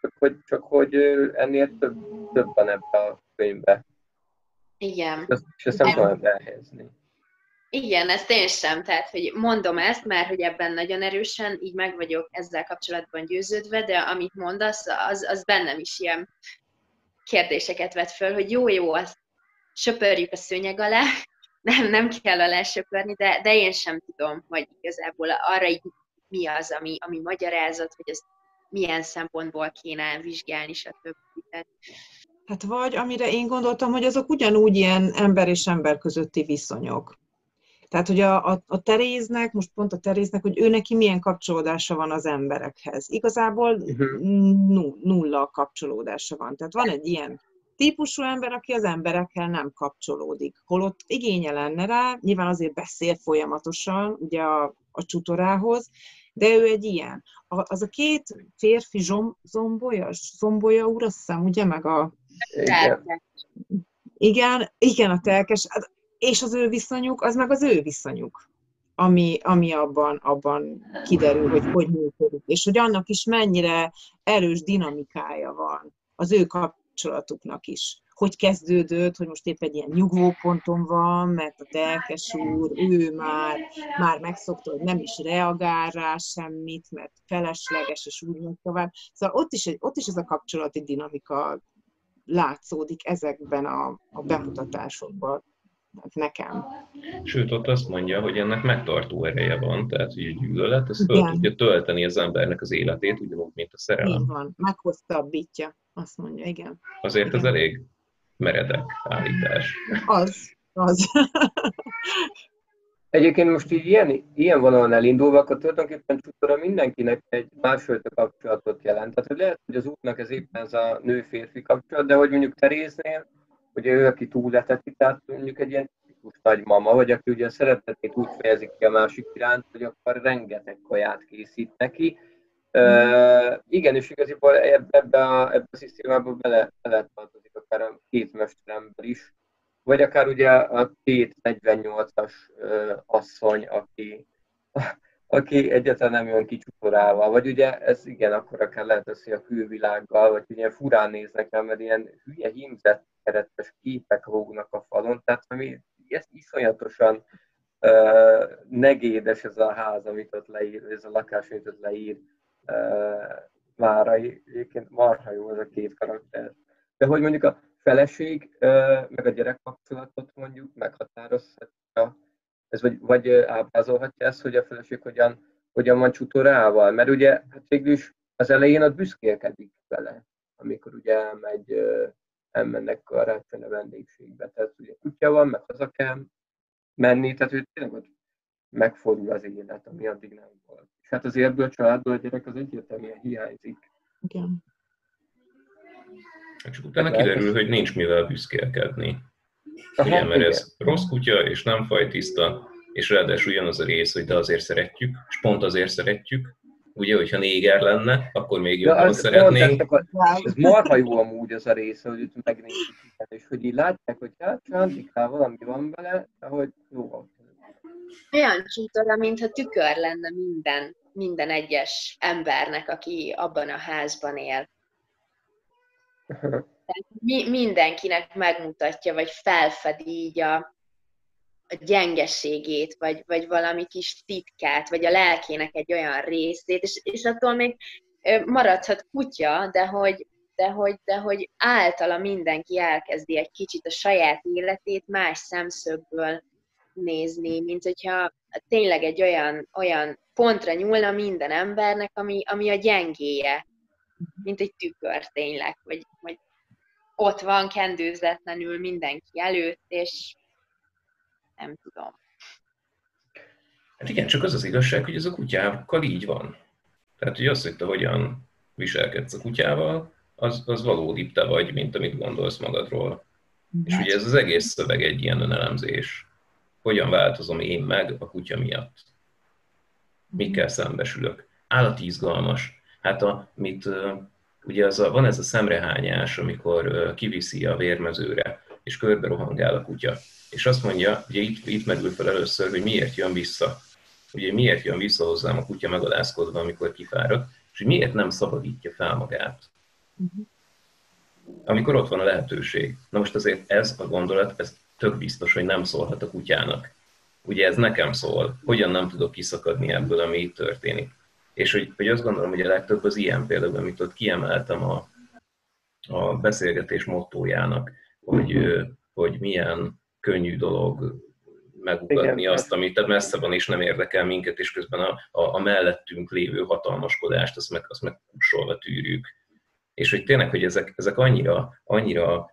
csak hogy ennél több van ebbe a könyvbe. Igen. És ezt nem tudom elhelyezni. Igen, ezt én sem. Tehát, hogy mondom ezt, mert hogy ebben nagyon erősen így meg vagyok ezzel kapcsolatban győződve, de amit mondasz, az bennem is ilyen kérdéseket vet föl, hogy jó, azt söpörjük a szőnyeg alá, nem kell alá söpörni, de én sem tudom, hogy igazából arra így mi az, ami magyarázat, hogy ezt milyen szempontból kéne vizsgálni, stb. Hát vagy, amire én gondoltam, hogy azok ugyanúgy ilyen ember és ember közötti viszonyok. Tehát, hogy a Teréznek, most pont a Teréznek, hogy ő neki milyen kapcsolódása van az emberekhez. Igazából nulla kapcsolódása van. Tehát van egy ilyen típusú ember, aki az emberekkel nem kapcsolódik. Holott igénye lenne rá, nyilván azért beszél folyamatosan, ugye a Csutorához, de ő egy ilyen. Az a két férfi zombolya úr, azt hiszem, ugye, meg a... Igen, a telkes... És az ő viszonyuk, az meg az ő viszonyuk, ami abban kiderül, hogy működik, és hogy annak is mennyire erős dinamikája van az ő kapcsolatuknak is. Hogy kezdődött, hogy most épp egy ilyen nyugvóponton van, mert a telkes úr, ő már megszokta, hogy nem is reagál rá semmit, mert felesleges, és úgy tovább. Szóval ott is ez a kapcsolati dinamika látszódik ezekben a bemutatásokban. Nekem. Sőt, ott azt mondja, hogy ennek megtartó ereje van, tehát hogy a gyűlölet, ez föl tudja tölteni az embernek az életét, ugyanúgy, mint a szerelem. Így van, meghosszabbítja, azt mondja, igen. Azért igen. Ez elég meredek állítás. Az. Egyébként most így ilyen vonalon elindulva, akkor tulajdonképpen Csutora mindenkinek egy másfajta kapcsolatot jelent. Tehát hogy lehet, hogy az útnak ez éppen ez a nő-férfi kapcsolat, de hogy mondjuk Teréznél, ugye ő, aki túlleteti, tehát mondjuk egy ilyen tipikus nagymama, vagy aki ugye a szeretetét úgy fejezik ki a másik iránt, hogy akkor rengeteg kaját készít neki. Igen, és igaziból ebbe a szisztémába beletartozik akár a két mesterember is, vagy akár ugye a két 48-as asszony, aki egyáltalán nem jön ki Csutorával, vagy ugye ez igen, akkor akár lehet az, hogy a külvilággal, vagy ugye furán néznek rá, mert ilyen hülye hímzett keretes képek lógnak a falon, tehát ami iszonyatosan negédes ez a ház, amit ott leír, ez a lakás, amit ott leír Márai, egyébként marha jó ez a két karakter. De hogy mondjuk a feleség, meg a gyerek kapcsolatot mondjuk meghatározhatja, ez vagy ábrázolhatja ezt, hogy a feleség hogyan van Csutorával, mert ugye hát végül is az elején ott büszkélkedik vele, amikor ugye elmennek a rácsony a vendégségbe, tehát ugye kutya van, meg haza kell menni, tehát hogy tényleg ott megfordul az élet, ami addig nem volt. És hát azért ebből a családból a gyerek az egyértelműen hiányzik. Igen. És utána kiderül, hogy nincs mivel büszkélkedni. Ugye, mert ez rossz kutya, és nem fajtiszta, és ráadásul jön az a rész, hogy de azért szeretjük, és pont azért szeretjük, ugye, hogyha néger lenne, akkor még jobban szeretnénk. Ez marha jó amúgy az a része, hogy itt megnézzük, és hogy így látják, hogy hát Csántiknál valami van vele, de hogy jó van. Olyan Csutora, mintha tükör lenne minden egyes embernek, aki abban a házban él. Mindenkinek megmutatja, vagy felfedi így a gyengeségét, vagy valami kis titkát, vagy a lelkének egy olyan részét, és attól még maradhat kutya, de hogy általa mindenki elkezdi egy kicsit a saját életét más szemszögből nézni, mint hogyha tényleg egy olyan pontra nyúlna minden embernek, ami a gyengéje, mint egy tükör tényleg, vagy ott van kendőzetlenül mindenki előtt, és nem tudom. Hát igen, csak az az igazság, hogy ez a kutyákkal így van. Tehát, hogy azt, hogy te hogyan viselkedsz a kutyával, az valódi te vagy, mint amit gondolsz magadról. Hát. És ugye ez az egész szöveg egy ilyen önelemzés. Hogyan változom én meg a kutya miatt? Mikkel szembesülök? Állati izgalmas. Hát ugye van ez a szemrehányás, amikor kiviszi a vérmezőre, és körbe rohangál a kutya. És azt mondja, ugye itt merül fel először, hogy miért jön vissza. ugye miért jön vissza hozzám a kutya megalázkodva, amikor kifáradt, és hogy miért nem szabadítja fel magát, amikor ott van a lehetőség. Na most azért ez a gondolat, ez tök biztos, hogy nem szólhat a kutyának. Ugye ez nekem szól, hogyan nem tudok kiszakadni ebből, ami itt történik. És hogy azt gondolom, hogy a legtöbb az ilyen például, amit ott kiemeltem a beszélgetés mottójának, hogy milyen könnyű dolog megugatni azt, amit messze van és nem érdekel minket, és közben a mellettünk lévő hatalmaskodást, azt meg kusolva tűrjük. És hogy tényleg, hogy ezek annyira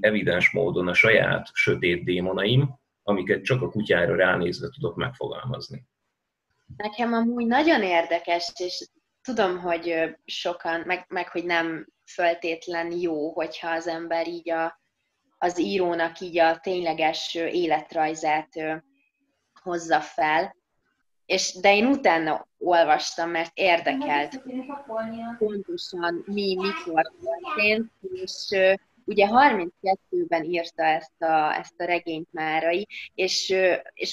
evidens módon a saját sötét démonaim, amiket csak a kutyára ránézve tudok megfogalmazni. Nekem amúgy nagyon érdekes, és tudom, hogy sokan, meg hogy nem feltétlen jó, hogyha az ember így az írónak így a tényleges életrajzát hozza fel, de én utána olvastam, mert érdekelt pontosan mikor történt, és ugye 32-ben írta ezt a regényt Márai, és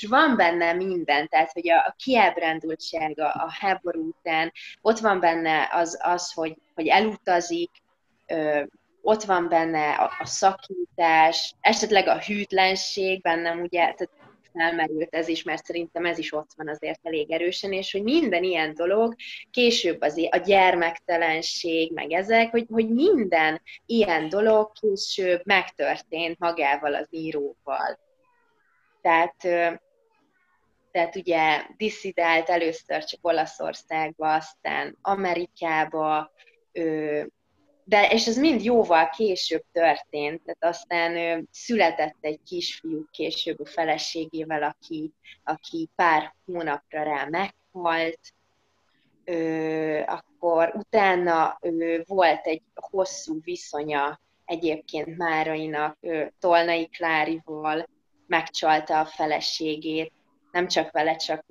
van benne minden, tehát hogy a kiábrándultság a háború után, ott van benne az hogy elutazik, ott van benne a szakítás, esetleg a hűtlenség bennem, ugye, tehát felmerült ez is, mert szerintem ez is ott van azért elég erősen, és hogy minden ilyen dolog, később azért a gyermektelenség, meg ezek, hogy minden ilyen dolog később megtörtént magával az íróval. Tehát ugye disszidált először csak Olaszországba, aztán Amerikába, de, és ez mind jóval később történt, tehát aztán született egy kisfiú később a feleségével, aki pár hónapra rá meghalt, akkor utána volt egy hosszú viszonya egyébként Márainak Tolnai Klárival, megcsalta a feleségét, nem csak vele, csak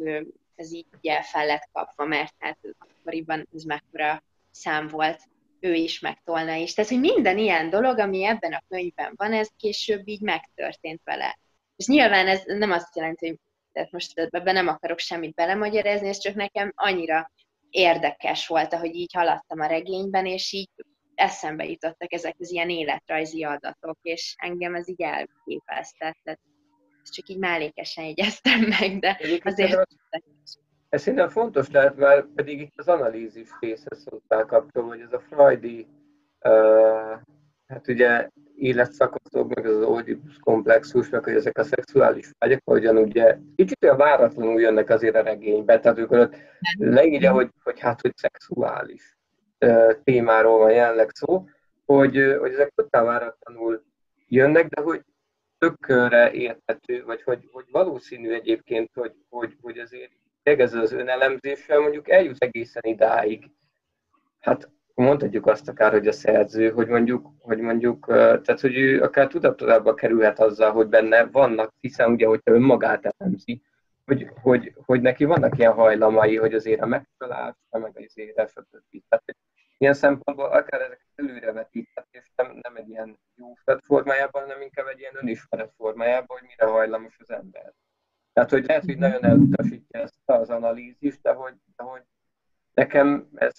ez így ugye fel lett kapva, mert hát akkoriban ez mekkora szám volt, ő is, meg Tolnai is. Tehát, hogy minden ilyen dolog, ami ebben a könyvben van, ez később így megtörtént vele. És nyilván ez nem azt jelenti, hogy tehát most ebben nem akarok semmit belemagyarázni, ez csak nekem annyira érdekes volt, ahogy így haladtam a regényben, és így eszembe jutottak ezek az ilyen életrajzi adatok, és engem ez így elképesztett. Tehát csak így mellékesen jegyeztem meg, de azért... Ez szerintem fontos lehet, mert pedig itt az analízis részhez hozzá kapcsolom, hogy ez a freudi, hát ugye életszakaszok, meg az Oedipus komplexus, meg hogy ezek a szexuális vágyak, hogyan ugye kicsit olyan váratlanul jönnek azért a regénybe, tehát ők leírja, hogy szexuális témáról van jelenleg szó, hogy ezek totál váratlanul jönnek, de hogy tökre érthető, vagy hogy valószínű egyébként, hogy azért ezzel az önelemzéssel mondjuk eljut egészen idáig. Hát mondhatjuk azt akár, hogy a szerző, hogy mondjuk tehát hogy ő akár tudatolába kerülhet azzal, hogy benne vannak, hiszen ugye, hogyha önmagát elemzi, hogy neki vannak ilyen hajlamai, hogy azért a megtalálása, meg azért a stb. Tehát ilyen szempontból akár ezeket előrevetített, és nem egy ilyen jóslat formájában, hanem inkább egy ilyen önismeret formájában, hogy mire hajlamos az ember. Tehát, hogy lehet, hogy nagyon elutasítja ezt az analízist, de hogy nekem ez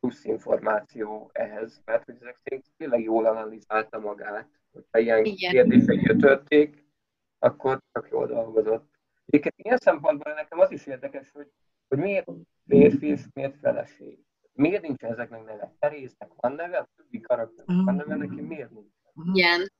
plusz információ ehhez, mert hogy ezek szerint tényleg jól analizálta magát. Hogyha ilyen kérdések gyötörték, akkor csak jól dolgozott. Egyébként ilyen szempontból nekem az is érdekes, hogy miért férfi és miért feleség. Miért nincs ezeknek neve? Teréznek van neve, a többi karakternek van neve, neki miért nincs? Igen.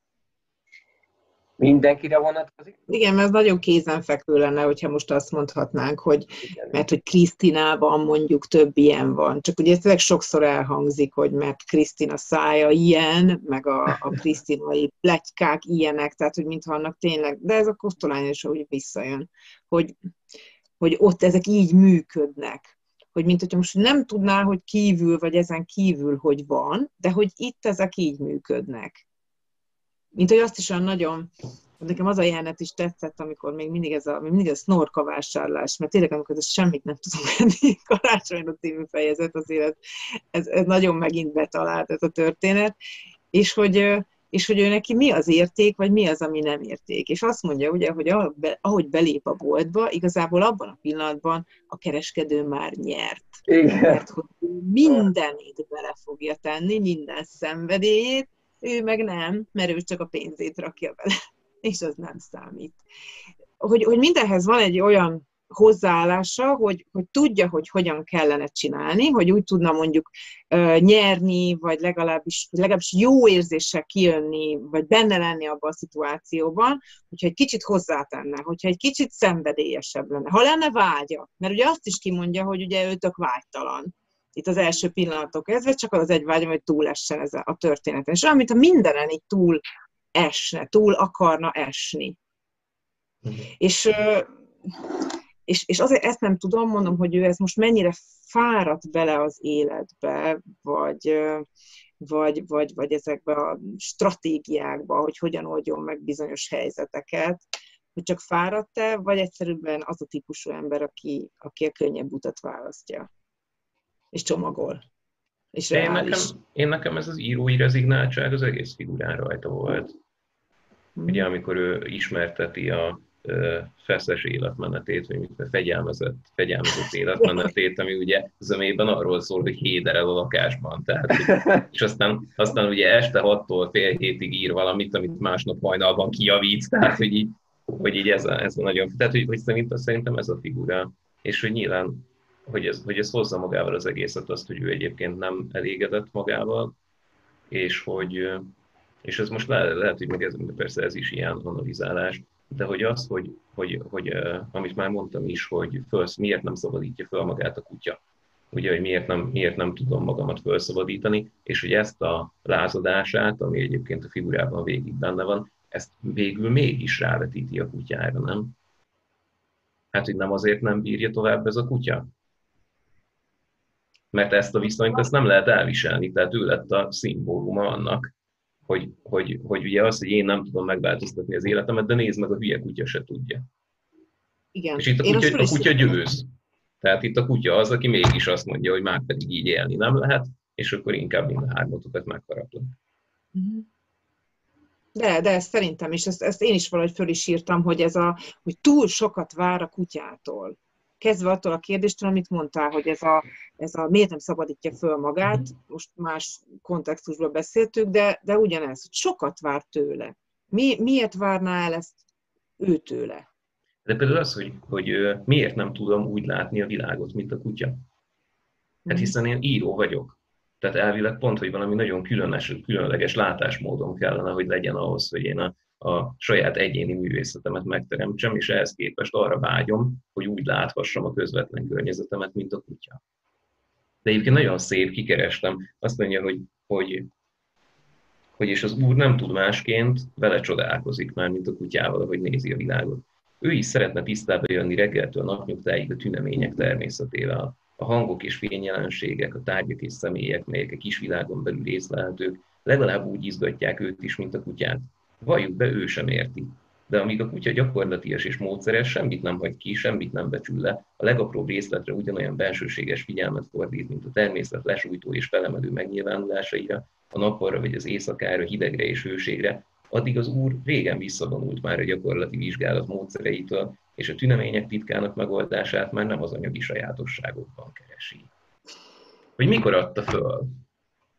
Mindenkire vonatkozik? Igen, mert nagyon kézenfekvő lenne, hogyha most azt mondhatnánk, hogy igen. Mert hogy Krisztinában mondjuk több ilyen van. Csak ugye tényleg sokszor elhangzik, hogy mert Krisztina szája ilyen, meg a krisztinai pletykák ilyenek, tehát hogy mintha annak tényleg, de ez a Kosztolányi is úgy visszajön, hogy ott ezek így működnek. Hogy mint hogyha most nem tudná, hogy kívül, vagy ezen kívül, hogy van, de hogy itt ezek így működnek. Mint hogy azt is olyan nagyon, nekem az a jelenet is tetszett, amikor még mindig ez a snorka vásárlás, mert tényleg amikor semmit nem tudom enni, Karácsonyra című fejezet, azért ez nagyon megint betalált ez a történet, és hogy és hogy ő neki mi az érték, vagy mi az, ami nem érték. És azt mondja ugye, hogy ahogy belép a boltba, igazából abban a pillanatban a kereskedő már nyert. Igen. Mert hogy mindenét bele fogja tenni, minden szenvedélyét, ő meg nem, mert ő csak a pénzét rakja bele, és az nem számít. Hogy mindenhez van egy olyan hozzáállása, hogy tudja, hogy hogyan kellene csinálni, hogy úgy tudna mondjuk nyerni, vagy legalábbis jó érzéssel kijönni, vagy benne lenni abban a szituációban, hogyha egy kicsit hozzátenne, hogyha egy kicsit szenvedélyesebb lenne. Ha lenne vágya, mert ugye azt is kimondja, hogy ugye ő tök vágytalan. Itt az első pillanatok kezdve csak az egy vágyam, hogy túlessen ez a történeten. És olyan, mintha mindenen így túl esne, túl akarna esni. És azért ezt nem tudom, mondom, hogy ő ez most mennyire fáradt bele az életbe, vagy ezekbe a stratégiákba, hogy hogyan oldjon meg bizonyos helyzeteket, hogy csak fáradt-e, vagy egyszerűen az a típusú ember, aki a könnyebb utat választja, és csomagol, és reális. Én nekem ez az írói rezignáltság az egész figurán rajta volt. Ugye, amikor ő ismerteti a feszes életmenetét, vagy fegyelmezett életmenetét, ami ugye zömében arról szól, hogy héderel a lakásban. Tehát, és aztán ugye este 6-tól fél hétig ír valamit, amit másnap hajnalban kijavít, tehát hogy így ez a nagyon... Tehát, hogy szerintem ez a figura, és hogy nyilván, hogy ez hozza magával az egészet, azt, hogy ő egyébként nem elégedett magával, és ez most lehet, hogy meg ez, persze ez is ilyen analizálás, de hogy az, hogy amit már mondtam is, hogy miért nem szabadítja föl magát a kutya. Ugye, hogy miért nem tudom magamat felszabadítani, és hogy ezt a lázadását, ami egyébként a figurában végig benne van, ezt végül mégis rávetíti a kutyára, nem? Hát, hogy nem azért nem bírja tovább ez a kutya? Mert ezt a viszonyt ezt nem lehet elviselni, tehát ő lett a szimbóluma annak, hogy ugye az, hogy én nem tudom megváltoztatni az életemet, de nézd meg, a hülye kutya se tudja. Igen. És itt a kutya győz. Tehát itt a kutya az, aki mégis azt mondja, hogy már pedig így élni nem lehet, és akkor inkább mind a hármatokat megharaplak. De ez szerintem is, ezt én is valahogy föl is írtam, hogy hogy túl sokat vár a kutyától. Kezdve attól a kérdéstől, amit mondtál, hogy ez a miért nem szabadítja föl magát, most más kontextusban beszéltük, de ugyanez, hogy sokat vár tőle. Miért várná el ezt ő tőle? De például az, hogy miért nem tudom úgy látni a világot, mint a kutya. Hát hiszen én író vagyok. Tehát elvileg pont, hogy valami nagyon különleges látásmódon kellene, hogy legyen ahhoz, hogy én a saját egyéni művészetemet megteremtsem, és ehhez képest arra vágyom, hogy úgy láthassam a közvetlen környezetemet, mint a kutya. De egyébként nagyon szép, kikerestem. Azt mondja, hogy és az úr nem tud másként, vele csodálkozik már, mint a kutyával, ahogy nézi a világot. Ő is szeretne tisztába jönni reggeltől napnyugtáig a tünemények természetével. A hangok és fényjelenségek, a tárgyak és személyek, melyek a kisvilágon belül részlelhetők, legalább úgy izgatják őt is, mint a kutyát. Valljuk be, ő sem érti. De amíg a kutya gyakorlatias és módszeres, semmit nem hagy ki, semmit nem becsül le, a legapróbb részletre ugyanolyan bensőséges figyelmet fordít, mint a természet lesújtó és felemelő megnyilvánulásaira, a nappalra vagy az éjszakára, hidegre és hőségre, addig az úr régen visszavonult már a gyakorlati vizsgálat módszereitől, és a tünemények titkának megoldását már nem az anyagi sajátosságokban keresi. Hogy mikor adta föl?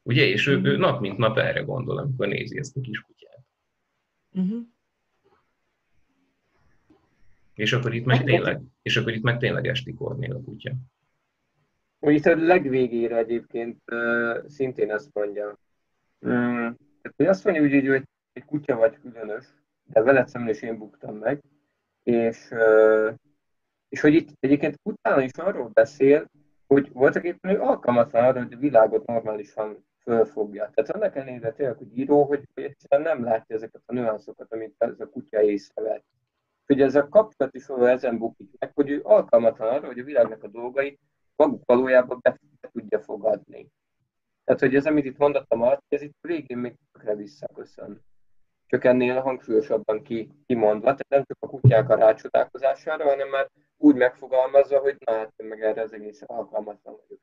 Ugye, és ő nap mint nap erre gondol, amikor nézi ezt a kis kutyát. És akkor itt meg tényleg Esti Kornél a kutya. Itt a legvégére egyébként szintén azt mondja. Azt mondja úgy, hogy egy kutya vagy különös, de veled szemben is én buktam meg. És hogy itt egyébként utána is arról beszél, hogy voltak éppen ő alkalmatlan arra, hogy a világot normálisan fölfogja. Tehát annak ellenére tényleg, hogy író, hogy egyszerűen nem látja ezeket a nüanszokat, amit ez a kutya észrevett. Hogy ez a kapcsolat is való ezen bukik meg, hogy ő alkalmatlan arra, hogy a világnak a dolgait maguk valójában be tudja fogadni. Tehát, hogy ez, amit itt mondottam, ez itt végén még tökre visszaköszön. Csak ennél hangsúlyosabban kimondva, tehát nem csak a kutyák a rácsodálkozására, hanem már úgy megfogalmazza, hogy na hát, meg erre az egész alkalmatlan vagyok.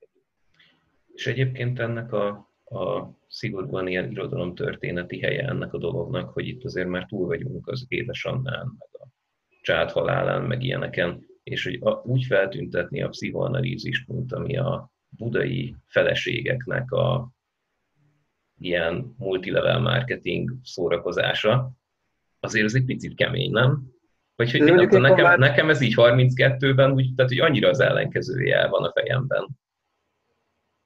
És egyébként ennek a a szigorúan ilyen irodalomtörténeti helye ennek a dolognak, hogy itt azért már túl vagyunk az Édesannán, meg a Csád halálán, meg ilyeneken, és hogy úgy feltüntetni a pszichoanalízist, mint ami a budai feleségeknek a ilyen multilevel marketing szórakozása, azért ez egy picit kemény, nem? Vagy hogy nekem ez így 32-ben, úgy, tehát hogy annyira az ellenkezője van a fejemben.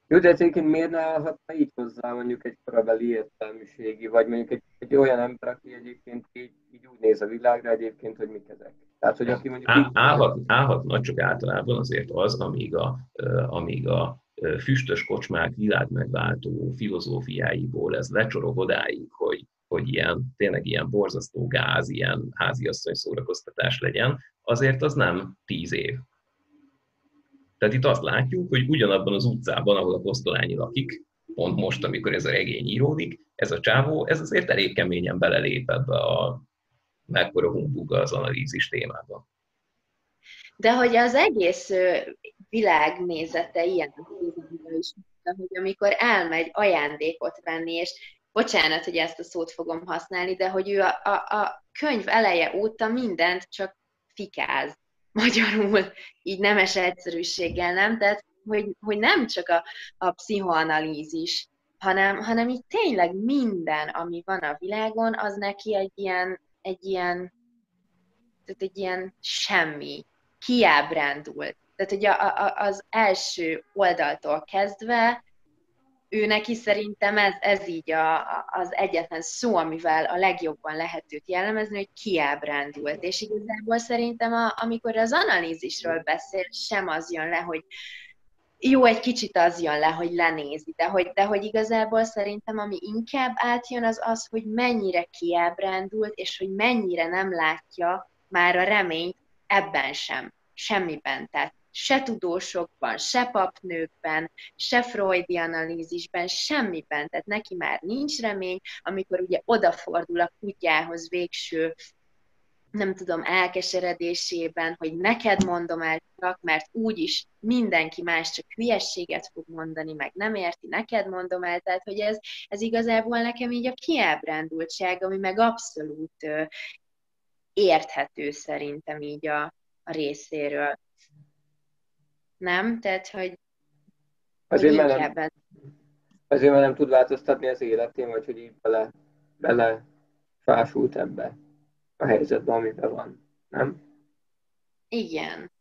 Jó, de egyébként miért ne állhatna így hozzá mondjuk egy korabeli értelmiségi, vagy mondjuk egy olyan ember, aki egyébként így úgy néz a világra egyébként, hogy mik ezek. Tehát, hogy aki mondjuk állhatna, csak általában azért az, amíg a füstös kocsmák világmegváltó filozófiáiból ez lecsorog odáig, hogy ilyen, tényleg ilyen borzasztó gáz, ilyen háziasszony szórakoztatás legyen, azért az nem 10 év. Tehát itt azt látjuk, hogy ugyanabban az utcában, ahol a Kosztolányi lakik, pont most, amikor ez a regény íródik, ez a csávó, ez azért elég keményen belelép ebbe a mekkora humbugga az analízis témába. De hogy az egész világnézete ilyen, hogy amikor elmegy ajándékot venni, és bocsánat, hogy ezt a szót fogom használni, de hogy ő a könyv eleje óta mindent csak fikáz. Magyarul, így nemes egyszerűséggel, nem? Tehát, hogy nem csak a pszichoanalízis, hanem így tényleg minden, ami van a világon, az neki egy ilyen semmi, kiábrándul. Tehát, hogy az első oldaltól kezdve ő neki szerintem ez így az egyetlen szó, amivel a legjobban lehet őt jellemezni, hogy kiábrándult. És igazából szerintem, amikor az analízisről beszél, sem az jön le, hogy jó, egy kicsit az jön le, hogy lenézi, de hogy igazából szerintem, ami inkább átjön, az az, hogy mennyire kiábrándult, és hogy mennyire nem látja már a reményt ebben sem, semmiben. Tehát se tudósokban, se papnőkben, se freudi analízisben, semmiben. Tehát neki már nincs remény, amikor ugye odafordul a kutyához végső, nem tudom, elkeseredésében, hogy neked mondom el csak, mert úgyis mindenki más csak hülyességet fog mondani, meg nem érti, neked mondom el. Tehát, hogy ez igazából nekem így a kiábrándultság, ami meg abszolút érthető szerintem így a részéről. Nem? Tehát, hogy azért, mert nem tud változtatni az életén, vagy hogy így bele fásult ebbe a helyzetbe, amiben van, nem? Igen.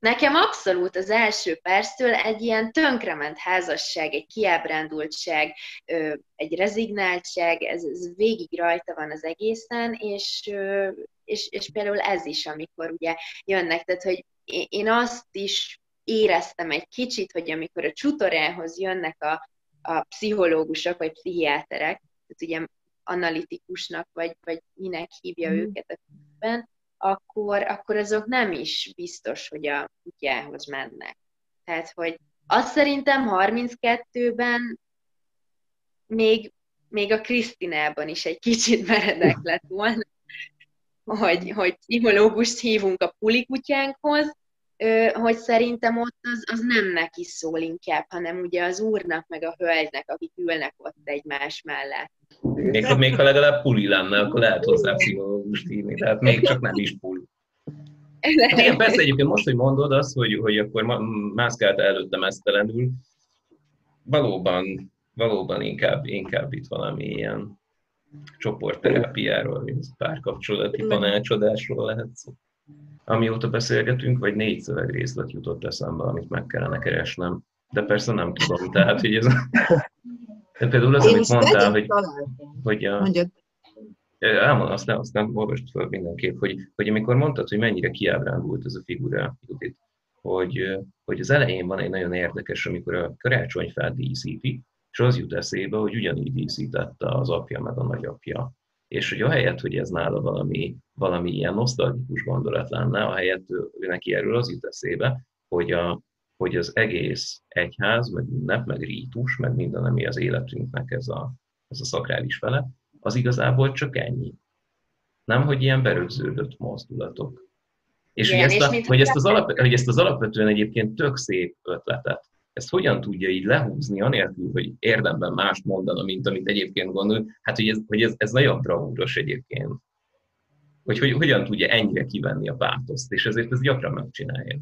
Nekem abszolút az első perctől egy ilyen tönkrement házasság, egy kiábrándultság, egy rezignáltság, ez végig rajta van az egészen, és például ez is, amikor ugye jönnek, tehát, hogy én azt is éreztem egy kicsit, hogy amikor a Csutorához jönnek a pszichológusok, vagy pszichiáterek, tehát ugye analitikusnak, vagy minek hívja őket a könyvben, akkor azok nem is biztos, hogy a kutyához mennek. Tehát, hogy azt szerintem 32-ben még a Krisztinában is egy kicsit meredek lett volna, hogy pszichológust hívunk a pulikutyánkhoz, hogy szerintem ott az nem neki szól inkább, hanem ugye az úrnak meg a hölgynek, akik ülnek ott egymás mellett. Még ha legalább puli lenne, akkor lehet hozzá pszichológust hívni, tehát még csak nem is puli. Igen, persze egyébként most, hogy mondod azt, hogy akkor mászkálta előttem esztelenül, valóban inkább itt valami ilyen csoportterápiáról, párkapcsolati tanácsadásról lehet szó. Amióta beszélgetünk, vagy 4 szövegrészlet jutott eszembe, amit meg kellene keresnem. De persze nem tudom, tehát, hogy ez... De például az, amit mondtál, hogy azt nem olvast fel mindenképp, hogy amikor mondtad, hogy mennyire kiábrándult ez a figura, Judit, hogy az elején van egy nagyon érdekes, amikor a karácsonyfát díszíti, és az jut eszébe, hogy ugyanígy díszítette az apja meg a nagyapja. És hogy ahelyett, hogy ez nála valami ilyen nosztalgikus gondolat lenne, ahelyett neki erről az jut eszébe, hogy az egész egyház, meg ünnep, meg rítus, meg minden, ami az életünknek ez a szakrális fele, az igazából csak ennyi. Nem, hogy ilyen berögződött mozdulatok. És igen, hogy ezt az alapvetően egyébként tök szép ötletet ezt hogyan tudja így lehúzni, anélkül, hogy érdemben mást mondana, mint amit egyébként gondol, hát hogy ez nagyon bravúros egyébként. Hogy hogyan tudja ennyire kivenni a pártoszt, és ezért ezt gyakran megcsinálja.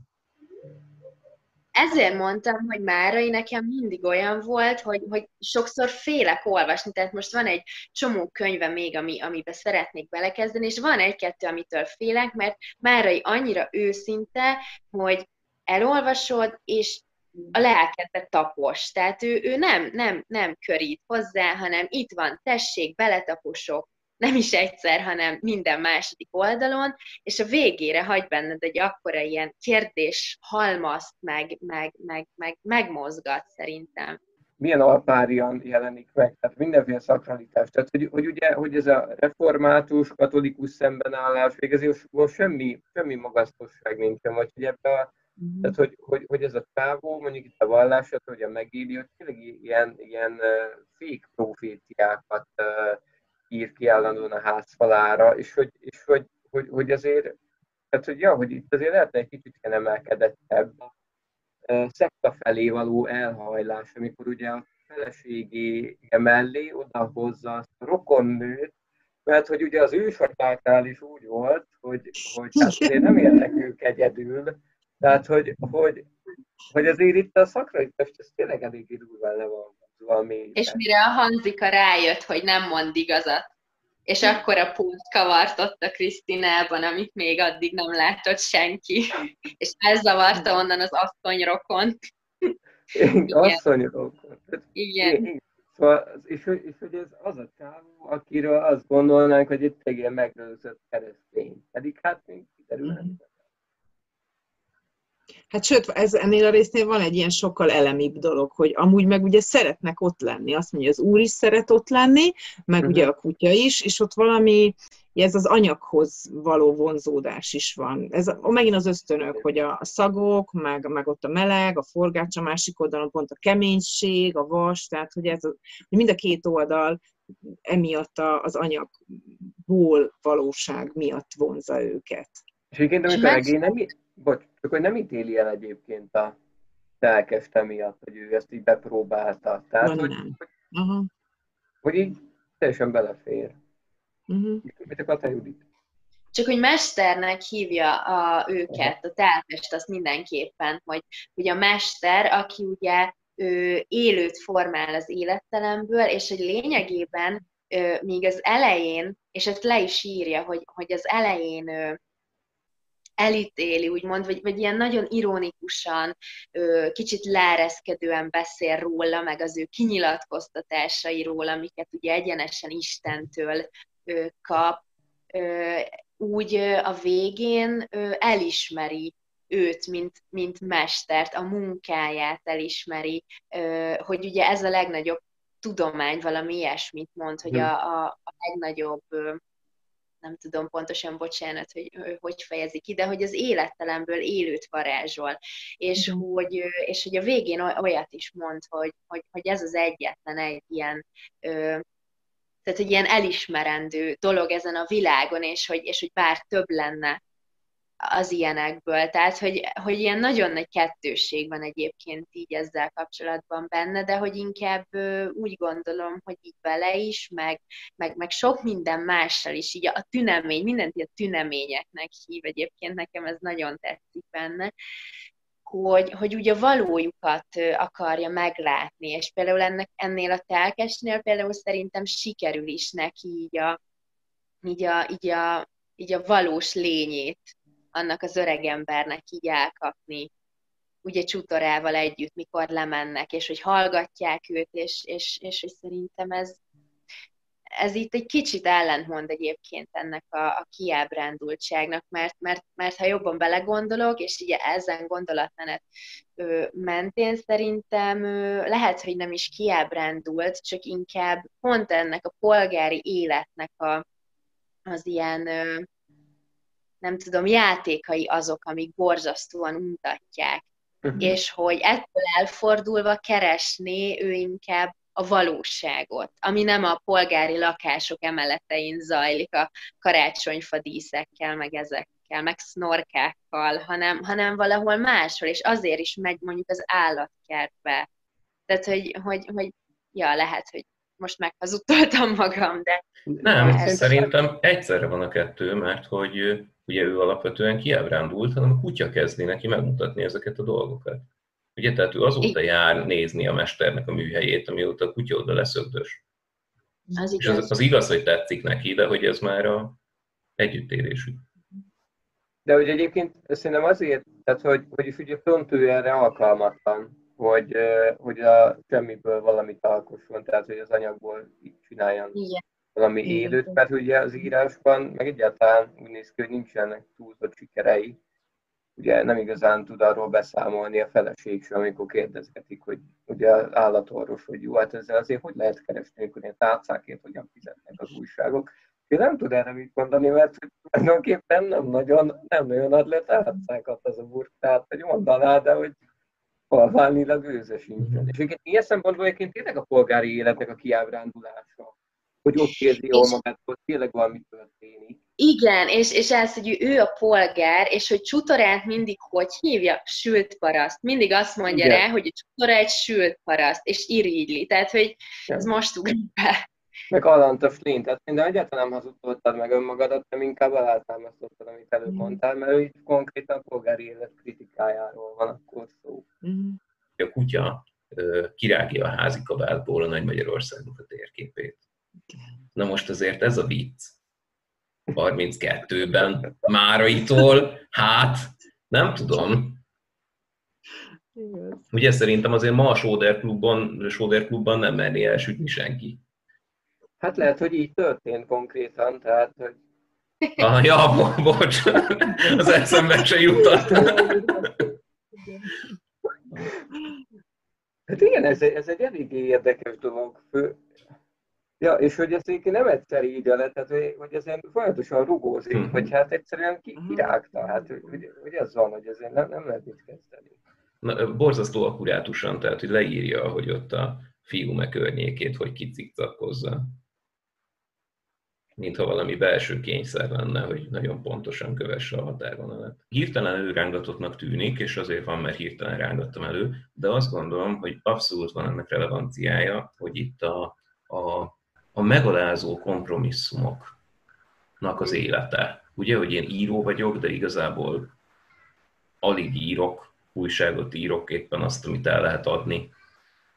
Ezért mondtam, hogy Márai nekem mindig olyan volt, hogy sokszor félek olvasni, tehát most van egy csomó könyve még, amiben szeretnék belekezdeni, és van egy-kettő, amitől félek, mert Márai annyira őszinte, hogy elolvasod, és a lelkedbe tapos. Tehát ő nem körít hozzá, hanem itt van, tessék, beletaposok, nem is egyszer, hanem minden második oldalon, és a végére hagy benned egy akkora ilyen kérdés halmazt meg megmozgat szerintem. Milyen alpárian jelenik meg, tehát mindenféle szakralitás, tehát hogy ugye, hogy ez a református, katolikus szembenállás végezésből semmi magasztosság nincsen, vagy hogy ebben a tehát, hogy ez a távol, mondjuk itt a vallását, hogy a megéli, hogy tényleg ilyen fék proféciákat ír ki állandóan a házfalára, és hogy azért, tehát hogy itt azért lehetne egy kicsit emelkedettebb szekta felé való elhajlás, amikor ugye a feleségéje mellé odahozza azt a rokonnőt, mert hogy ugye az ősatyáknál is úgy volt, hogy hát azért nem élnek ők egyedül. Tehát, hogy azért itt a szakralitás, ez tényleg elég durván le van valami. És mire a Hanzika rájött, hogy nem mond igazat. És akkor a pont kavart ott a Krisztinában, amit még addig nem látott senki. És elzavarta onnan az asszonyrokont. Asszonyrokont. Igen. Szóval, és hogy ez az a csávó, akiről azt gondolnánk, hogy itt egy ilyen megrőzött keresztény. Pedig hát még kiderülhet. Hát sőt, ennél a résznél van egy ilyen sokkal elemibb dolog, hogy amúgy meg ugye szeretnek ott lenni. Azt mondja, az Úr is szeret ott lenni, meg ugye a kutya is, és ott valami, ez az anyaghoz való vonzódás is van. Ez megint az ösztönök, hogy a szagok, meg ott a meleg, a forgács, a másik oldalon pont a keménység, a vas, tehát hogy hogy mind a két oldal emiatt az anyagból valóság miatt vonza őket. És egyébként, amit a regény csak hogy nem ítéli el egyébként a telkeste miatt, hogy ő ezt így bepróbálta. Tehát, hogy így teljesen belefér. Mit akartál, Judit? Csak hogy mesternek hívja őket, a telkest, azt mindenképpen, hogy a mester, aki ugye élőt formál az élettelemből, és hogy lényegében még az elején, és ezt le is írja, hogy az elején elítéli, úgymond, vagy ilyen nagyon ironikusan, kicsit leereszkedően beszél róla, meg az ő kinyilatkoztatásairól, amiket ugye egyenesen Istentől kap, úgy a végén elismeri őt, mint mestert, a munkáját elismeri, hogy ugye ez a legnagyobb tudomány, valami ilyesmit mond, hogy a legnagyobb... nem tudom pontosan, bocsánat, hogy fejezi ki, de hogy az élettelemből élőt varázsol, és hogy a végén olyat is mond, hogy ez az egyetlen egy ilyen, tehát egy ilyen elismerendő dolog ezen a világon, és hogy bár több lenne az ilyenekből, tehát hogy ilyen nagyon nagy kettősség van egyébként így ezzel kapcsolatban benne, de hogy inkább úgy gondolom, hogy így vele is, meg sok minden mással is, így a tünemény, mindent a tüneményeknek hív egyébként, nekem ez nagyon tetszik benne, hogy ugye valójukat akarja meglátni, és például ennél a telkesnél például szerintem sikerül is neki így a valós lényét annak az öreg embernek így elkapni, ugye Csutorával együtt, mikor lemennek, és hogy hallgatják őt, és szerintem ez itt egy kicsit ellentmond egyébként ennek a kiábrándultságnak, mert ha jobban belegondolok, és ugye ezen gondolatmenet mentén szerintem lehet, hogy nem is kiábrándult, csak inkább pont ennek a polgári életnek az ilyen... nem tudom, játékai azok, amik borzasztóan untatják. És hogy ettől elfordulva keresné ő inkább a valóságot, ami nem a polgári lakások emeletein zajlik a karácsonyfa díszekkel, meg ezekkel. gépekkel, meg sznorkákkal, hanem valahol máshol, és azért is megy mondjuk az állatkertbe. Tehát, hogy lehet, hogy most meghazudtoltam magam, de... Nem, szerintem egyszerre van a kettő, mert hogy ugye ő alapvetően kiábrándult, hanem a kutya kezdi neki megmutatni ezeket a dolgokat. Ugye, tehát ő azóta jár nézni a mesternek a műhelyét, amióta a kutya oda leszögdös. Az igaz, hogy tetszik neki, de hogy ez már a együttélésük. De hogy egyébként szerintem azért, tehát hogy ugye pont ő erre alkalmatlan, hogy a semmiből valamit alkosson, tehát hogy az anyagból így csináljon valami élőt, mert ugye az írásban meg egyáltalán úgy néz ki, hogy nincsenek túlzott sikerei. Ugye nem igazán tud arról beszámolni a feleség sem, amikor kérdezgetik, hogy ugye az állatorvos, hogy jó, hát ezzel azért hogy lehet keresni, amikor ilyen tárcákért hogyan fizetnek az újságok. Én nem tud erre mit mondani, mert tulajdonképpen nem nagyon ad le tárcákat az a burk, tehát hogy mondaná, de hogy halványilag őze sincsen. És ilyen szempontból egyébként tényleg a polgári életnek a kiábrándulása, hogy ott érzi jól magát, hogy tényleg valami történik. Igen, és ez, hogy ő a polgár, és hogy Csutorát mindig hogy hívja? Sült paraszt. Mindig azt mondja rá, hogy Csutora egy sült paraszt, és irigyli. Tehát, hogy ez most ugrál be. Meg alantos lény, tehát minden egyáltalán nem hazudtoltad meg önmagadat, de inkább alátámasztottad, amit előbb mondtál, mert ő itt konkrétan a polgári élet kritikájáról van akkor szó. A kutya kirágja a házi kabátból a Nagy Magyarországnak a térképét. Na most azért ez a vicc 32-ben Máraitól, hát nem tudom. Ugye szerintem azért ma a Sóder Klubban nem merné elsütni senki. Hát lehet, hogy így történt konkrétan, tehát, hogy... bocs, az eszembe se jutott. Hát igen, ez egy eléggé érdekes dolog. Ja, és hogy ez egyébként nem egyszer így a lett, hogy ezen folyamatosan rugózik, hogy hát egyszerűen kirágta, hát hogy ez van, hogy ezen nem lehet mit kezdeni. Na, borzasztó akkurátusan, tehát hogy leírja, hogy ott a Fiume környékét, hogy kicikcakkozza. Mintha valami belső kényszer lenne, hogy nagyon pontosan kövesse a határvonalat. Hirtelen előrángatottnak tűnik, és azért van, mert hirtelen rángattam elő, de azt gondolom, hogy abszolút van ennek relevanciája, hogy itt a megalázó kompromisszumoknak az élete. Ugye, hogy én író vagyok, de igazából alig írok, újságot írok, éppen azt, amit el lehet adni.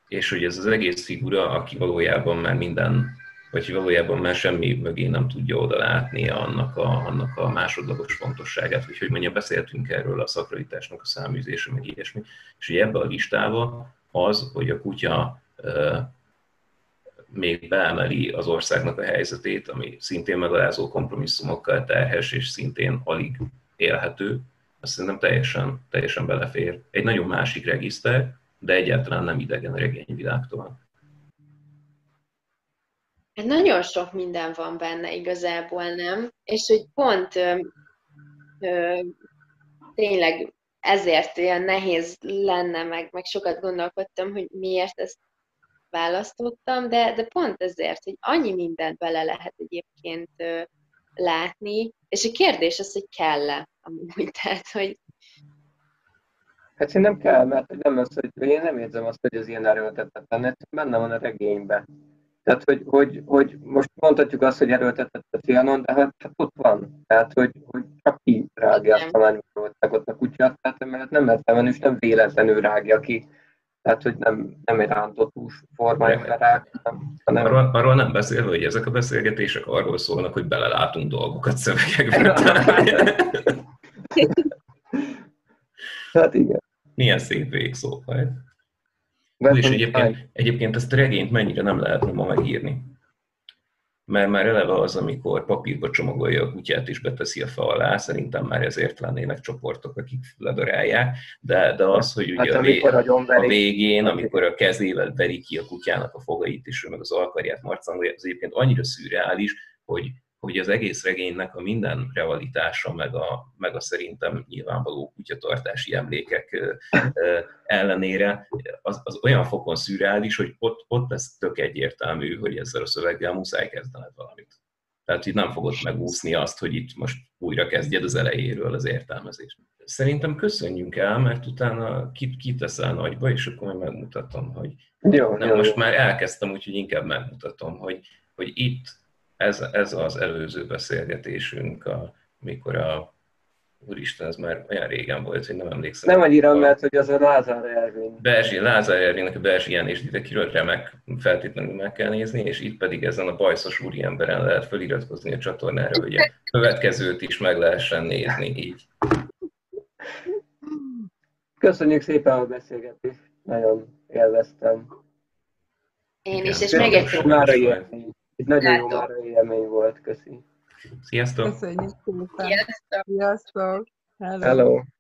És hogy ez az egész figura, aki valójában már minden, vagy valójában már semmi mögé nem tudja oda látni annak a másodlagos fontosságát. Úgyhogy mondja, beszéltünk erről a szakralitásnak a száműzése, meg ilyesmi. És hogy ebbe a listába az, hogy a kutya még beemeli az országnak a helyzetét, ami szintén megalázó kompromisszumokkal terhes, és szintén alig élhető, azt szerintem teljesen belefér. Egy nagyon másik regiszter, de egyáltalán nem idegen a regényvilágtól. Hát nagyon sok minden van benne igazából, nem? És hogy pont tényleg ezért olyan nehéz lenne, meg sokat gondolkodtam, hogy miért ezt választottam, de pont ezért, hogy annyi mindent bele lehet egyébként látni, és a kérdés az, hogy kell-e amúgy, tehát, hogy... Hát szerintem kell, mert nem az, hogy én nem érzem azt, hogy az ilyen erőltetetlen, ez benne van a regényben. Tehát, hogy most mondhatjuk azt, hogy erőltetett a Trianon, de hát ott van. Tehát, hogy csak ki rágja azt a mányolták ott a kutyát, tehát mert nem értelmen, és nem véletlenül rágja ki. Tehát, hogy nem egy rántott hús formájukra rá. Hanem... Arról nem beszélve, hogy ezek a beszélgetések arról szólnak, hogy belelátunk dolgokat szövegekben. Hát igen. Milyen szép végszó. És egyébként ezt a regényt mennyire nem lehetne ma megírni. Mert már eleve az, amikor papírba csomagolja a kutyát és beteszi a fa alá, szerintem már ezért lennének csoportok, akik ledarálják, de az, hogy ugye a végén, amikor a kezével veri ki a kutyának a fogait, és ő meg az alkarját marcangolja, az egyébként annyira szürreális, hogy az egész regénynek a minden realitása, meg a szerintem nyilvánvaló kutyatartási emlékek ellenére, az olyan fokon szürreális, hogy ott lesz tök egyértelmű, hogy ezzel a szöveggel muszáj kezdened valamit. Tehát itt nem fogod megúszni azt, hogy itt most újra kezdjed az elejéről az értelmezést. Szerintem köszönjünk el, mert utána kiteszel nagyba, és akkor majd megmutatom, hogy... Jó, nem, jó, most jó. Már elkezdtem, úgyhogy inkább megmutatom, hogy itt ez az előző beszélgetésünk, amikor Úristen, ez már olyan régen volt, hogy nem emlékszem. Nem annyira, mert hogy az a Lázár Ervény. Lázár Ervénynek a Berzsi Jánést idekiről remek feltétlenül meg kell nézni, és itt pedig ezen a bajszos úriemberen lehet feliratkozni a csatornára, hogy a következőt is meg lehessen nézni így. Köszönjük szépen a beszélgetést, nagyon élveztem. Én is, és meg egy nagyon jó Márai élmény volt, köszi. Sziasztok! Köszönjük szépen! Sziasztok! Hello!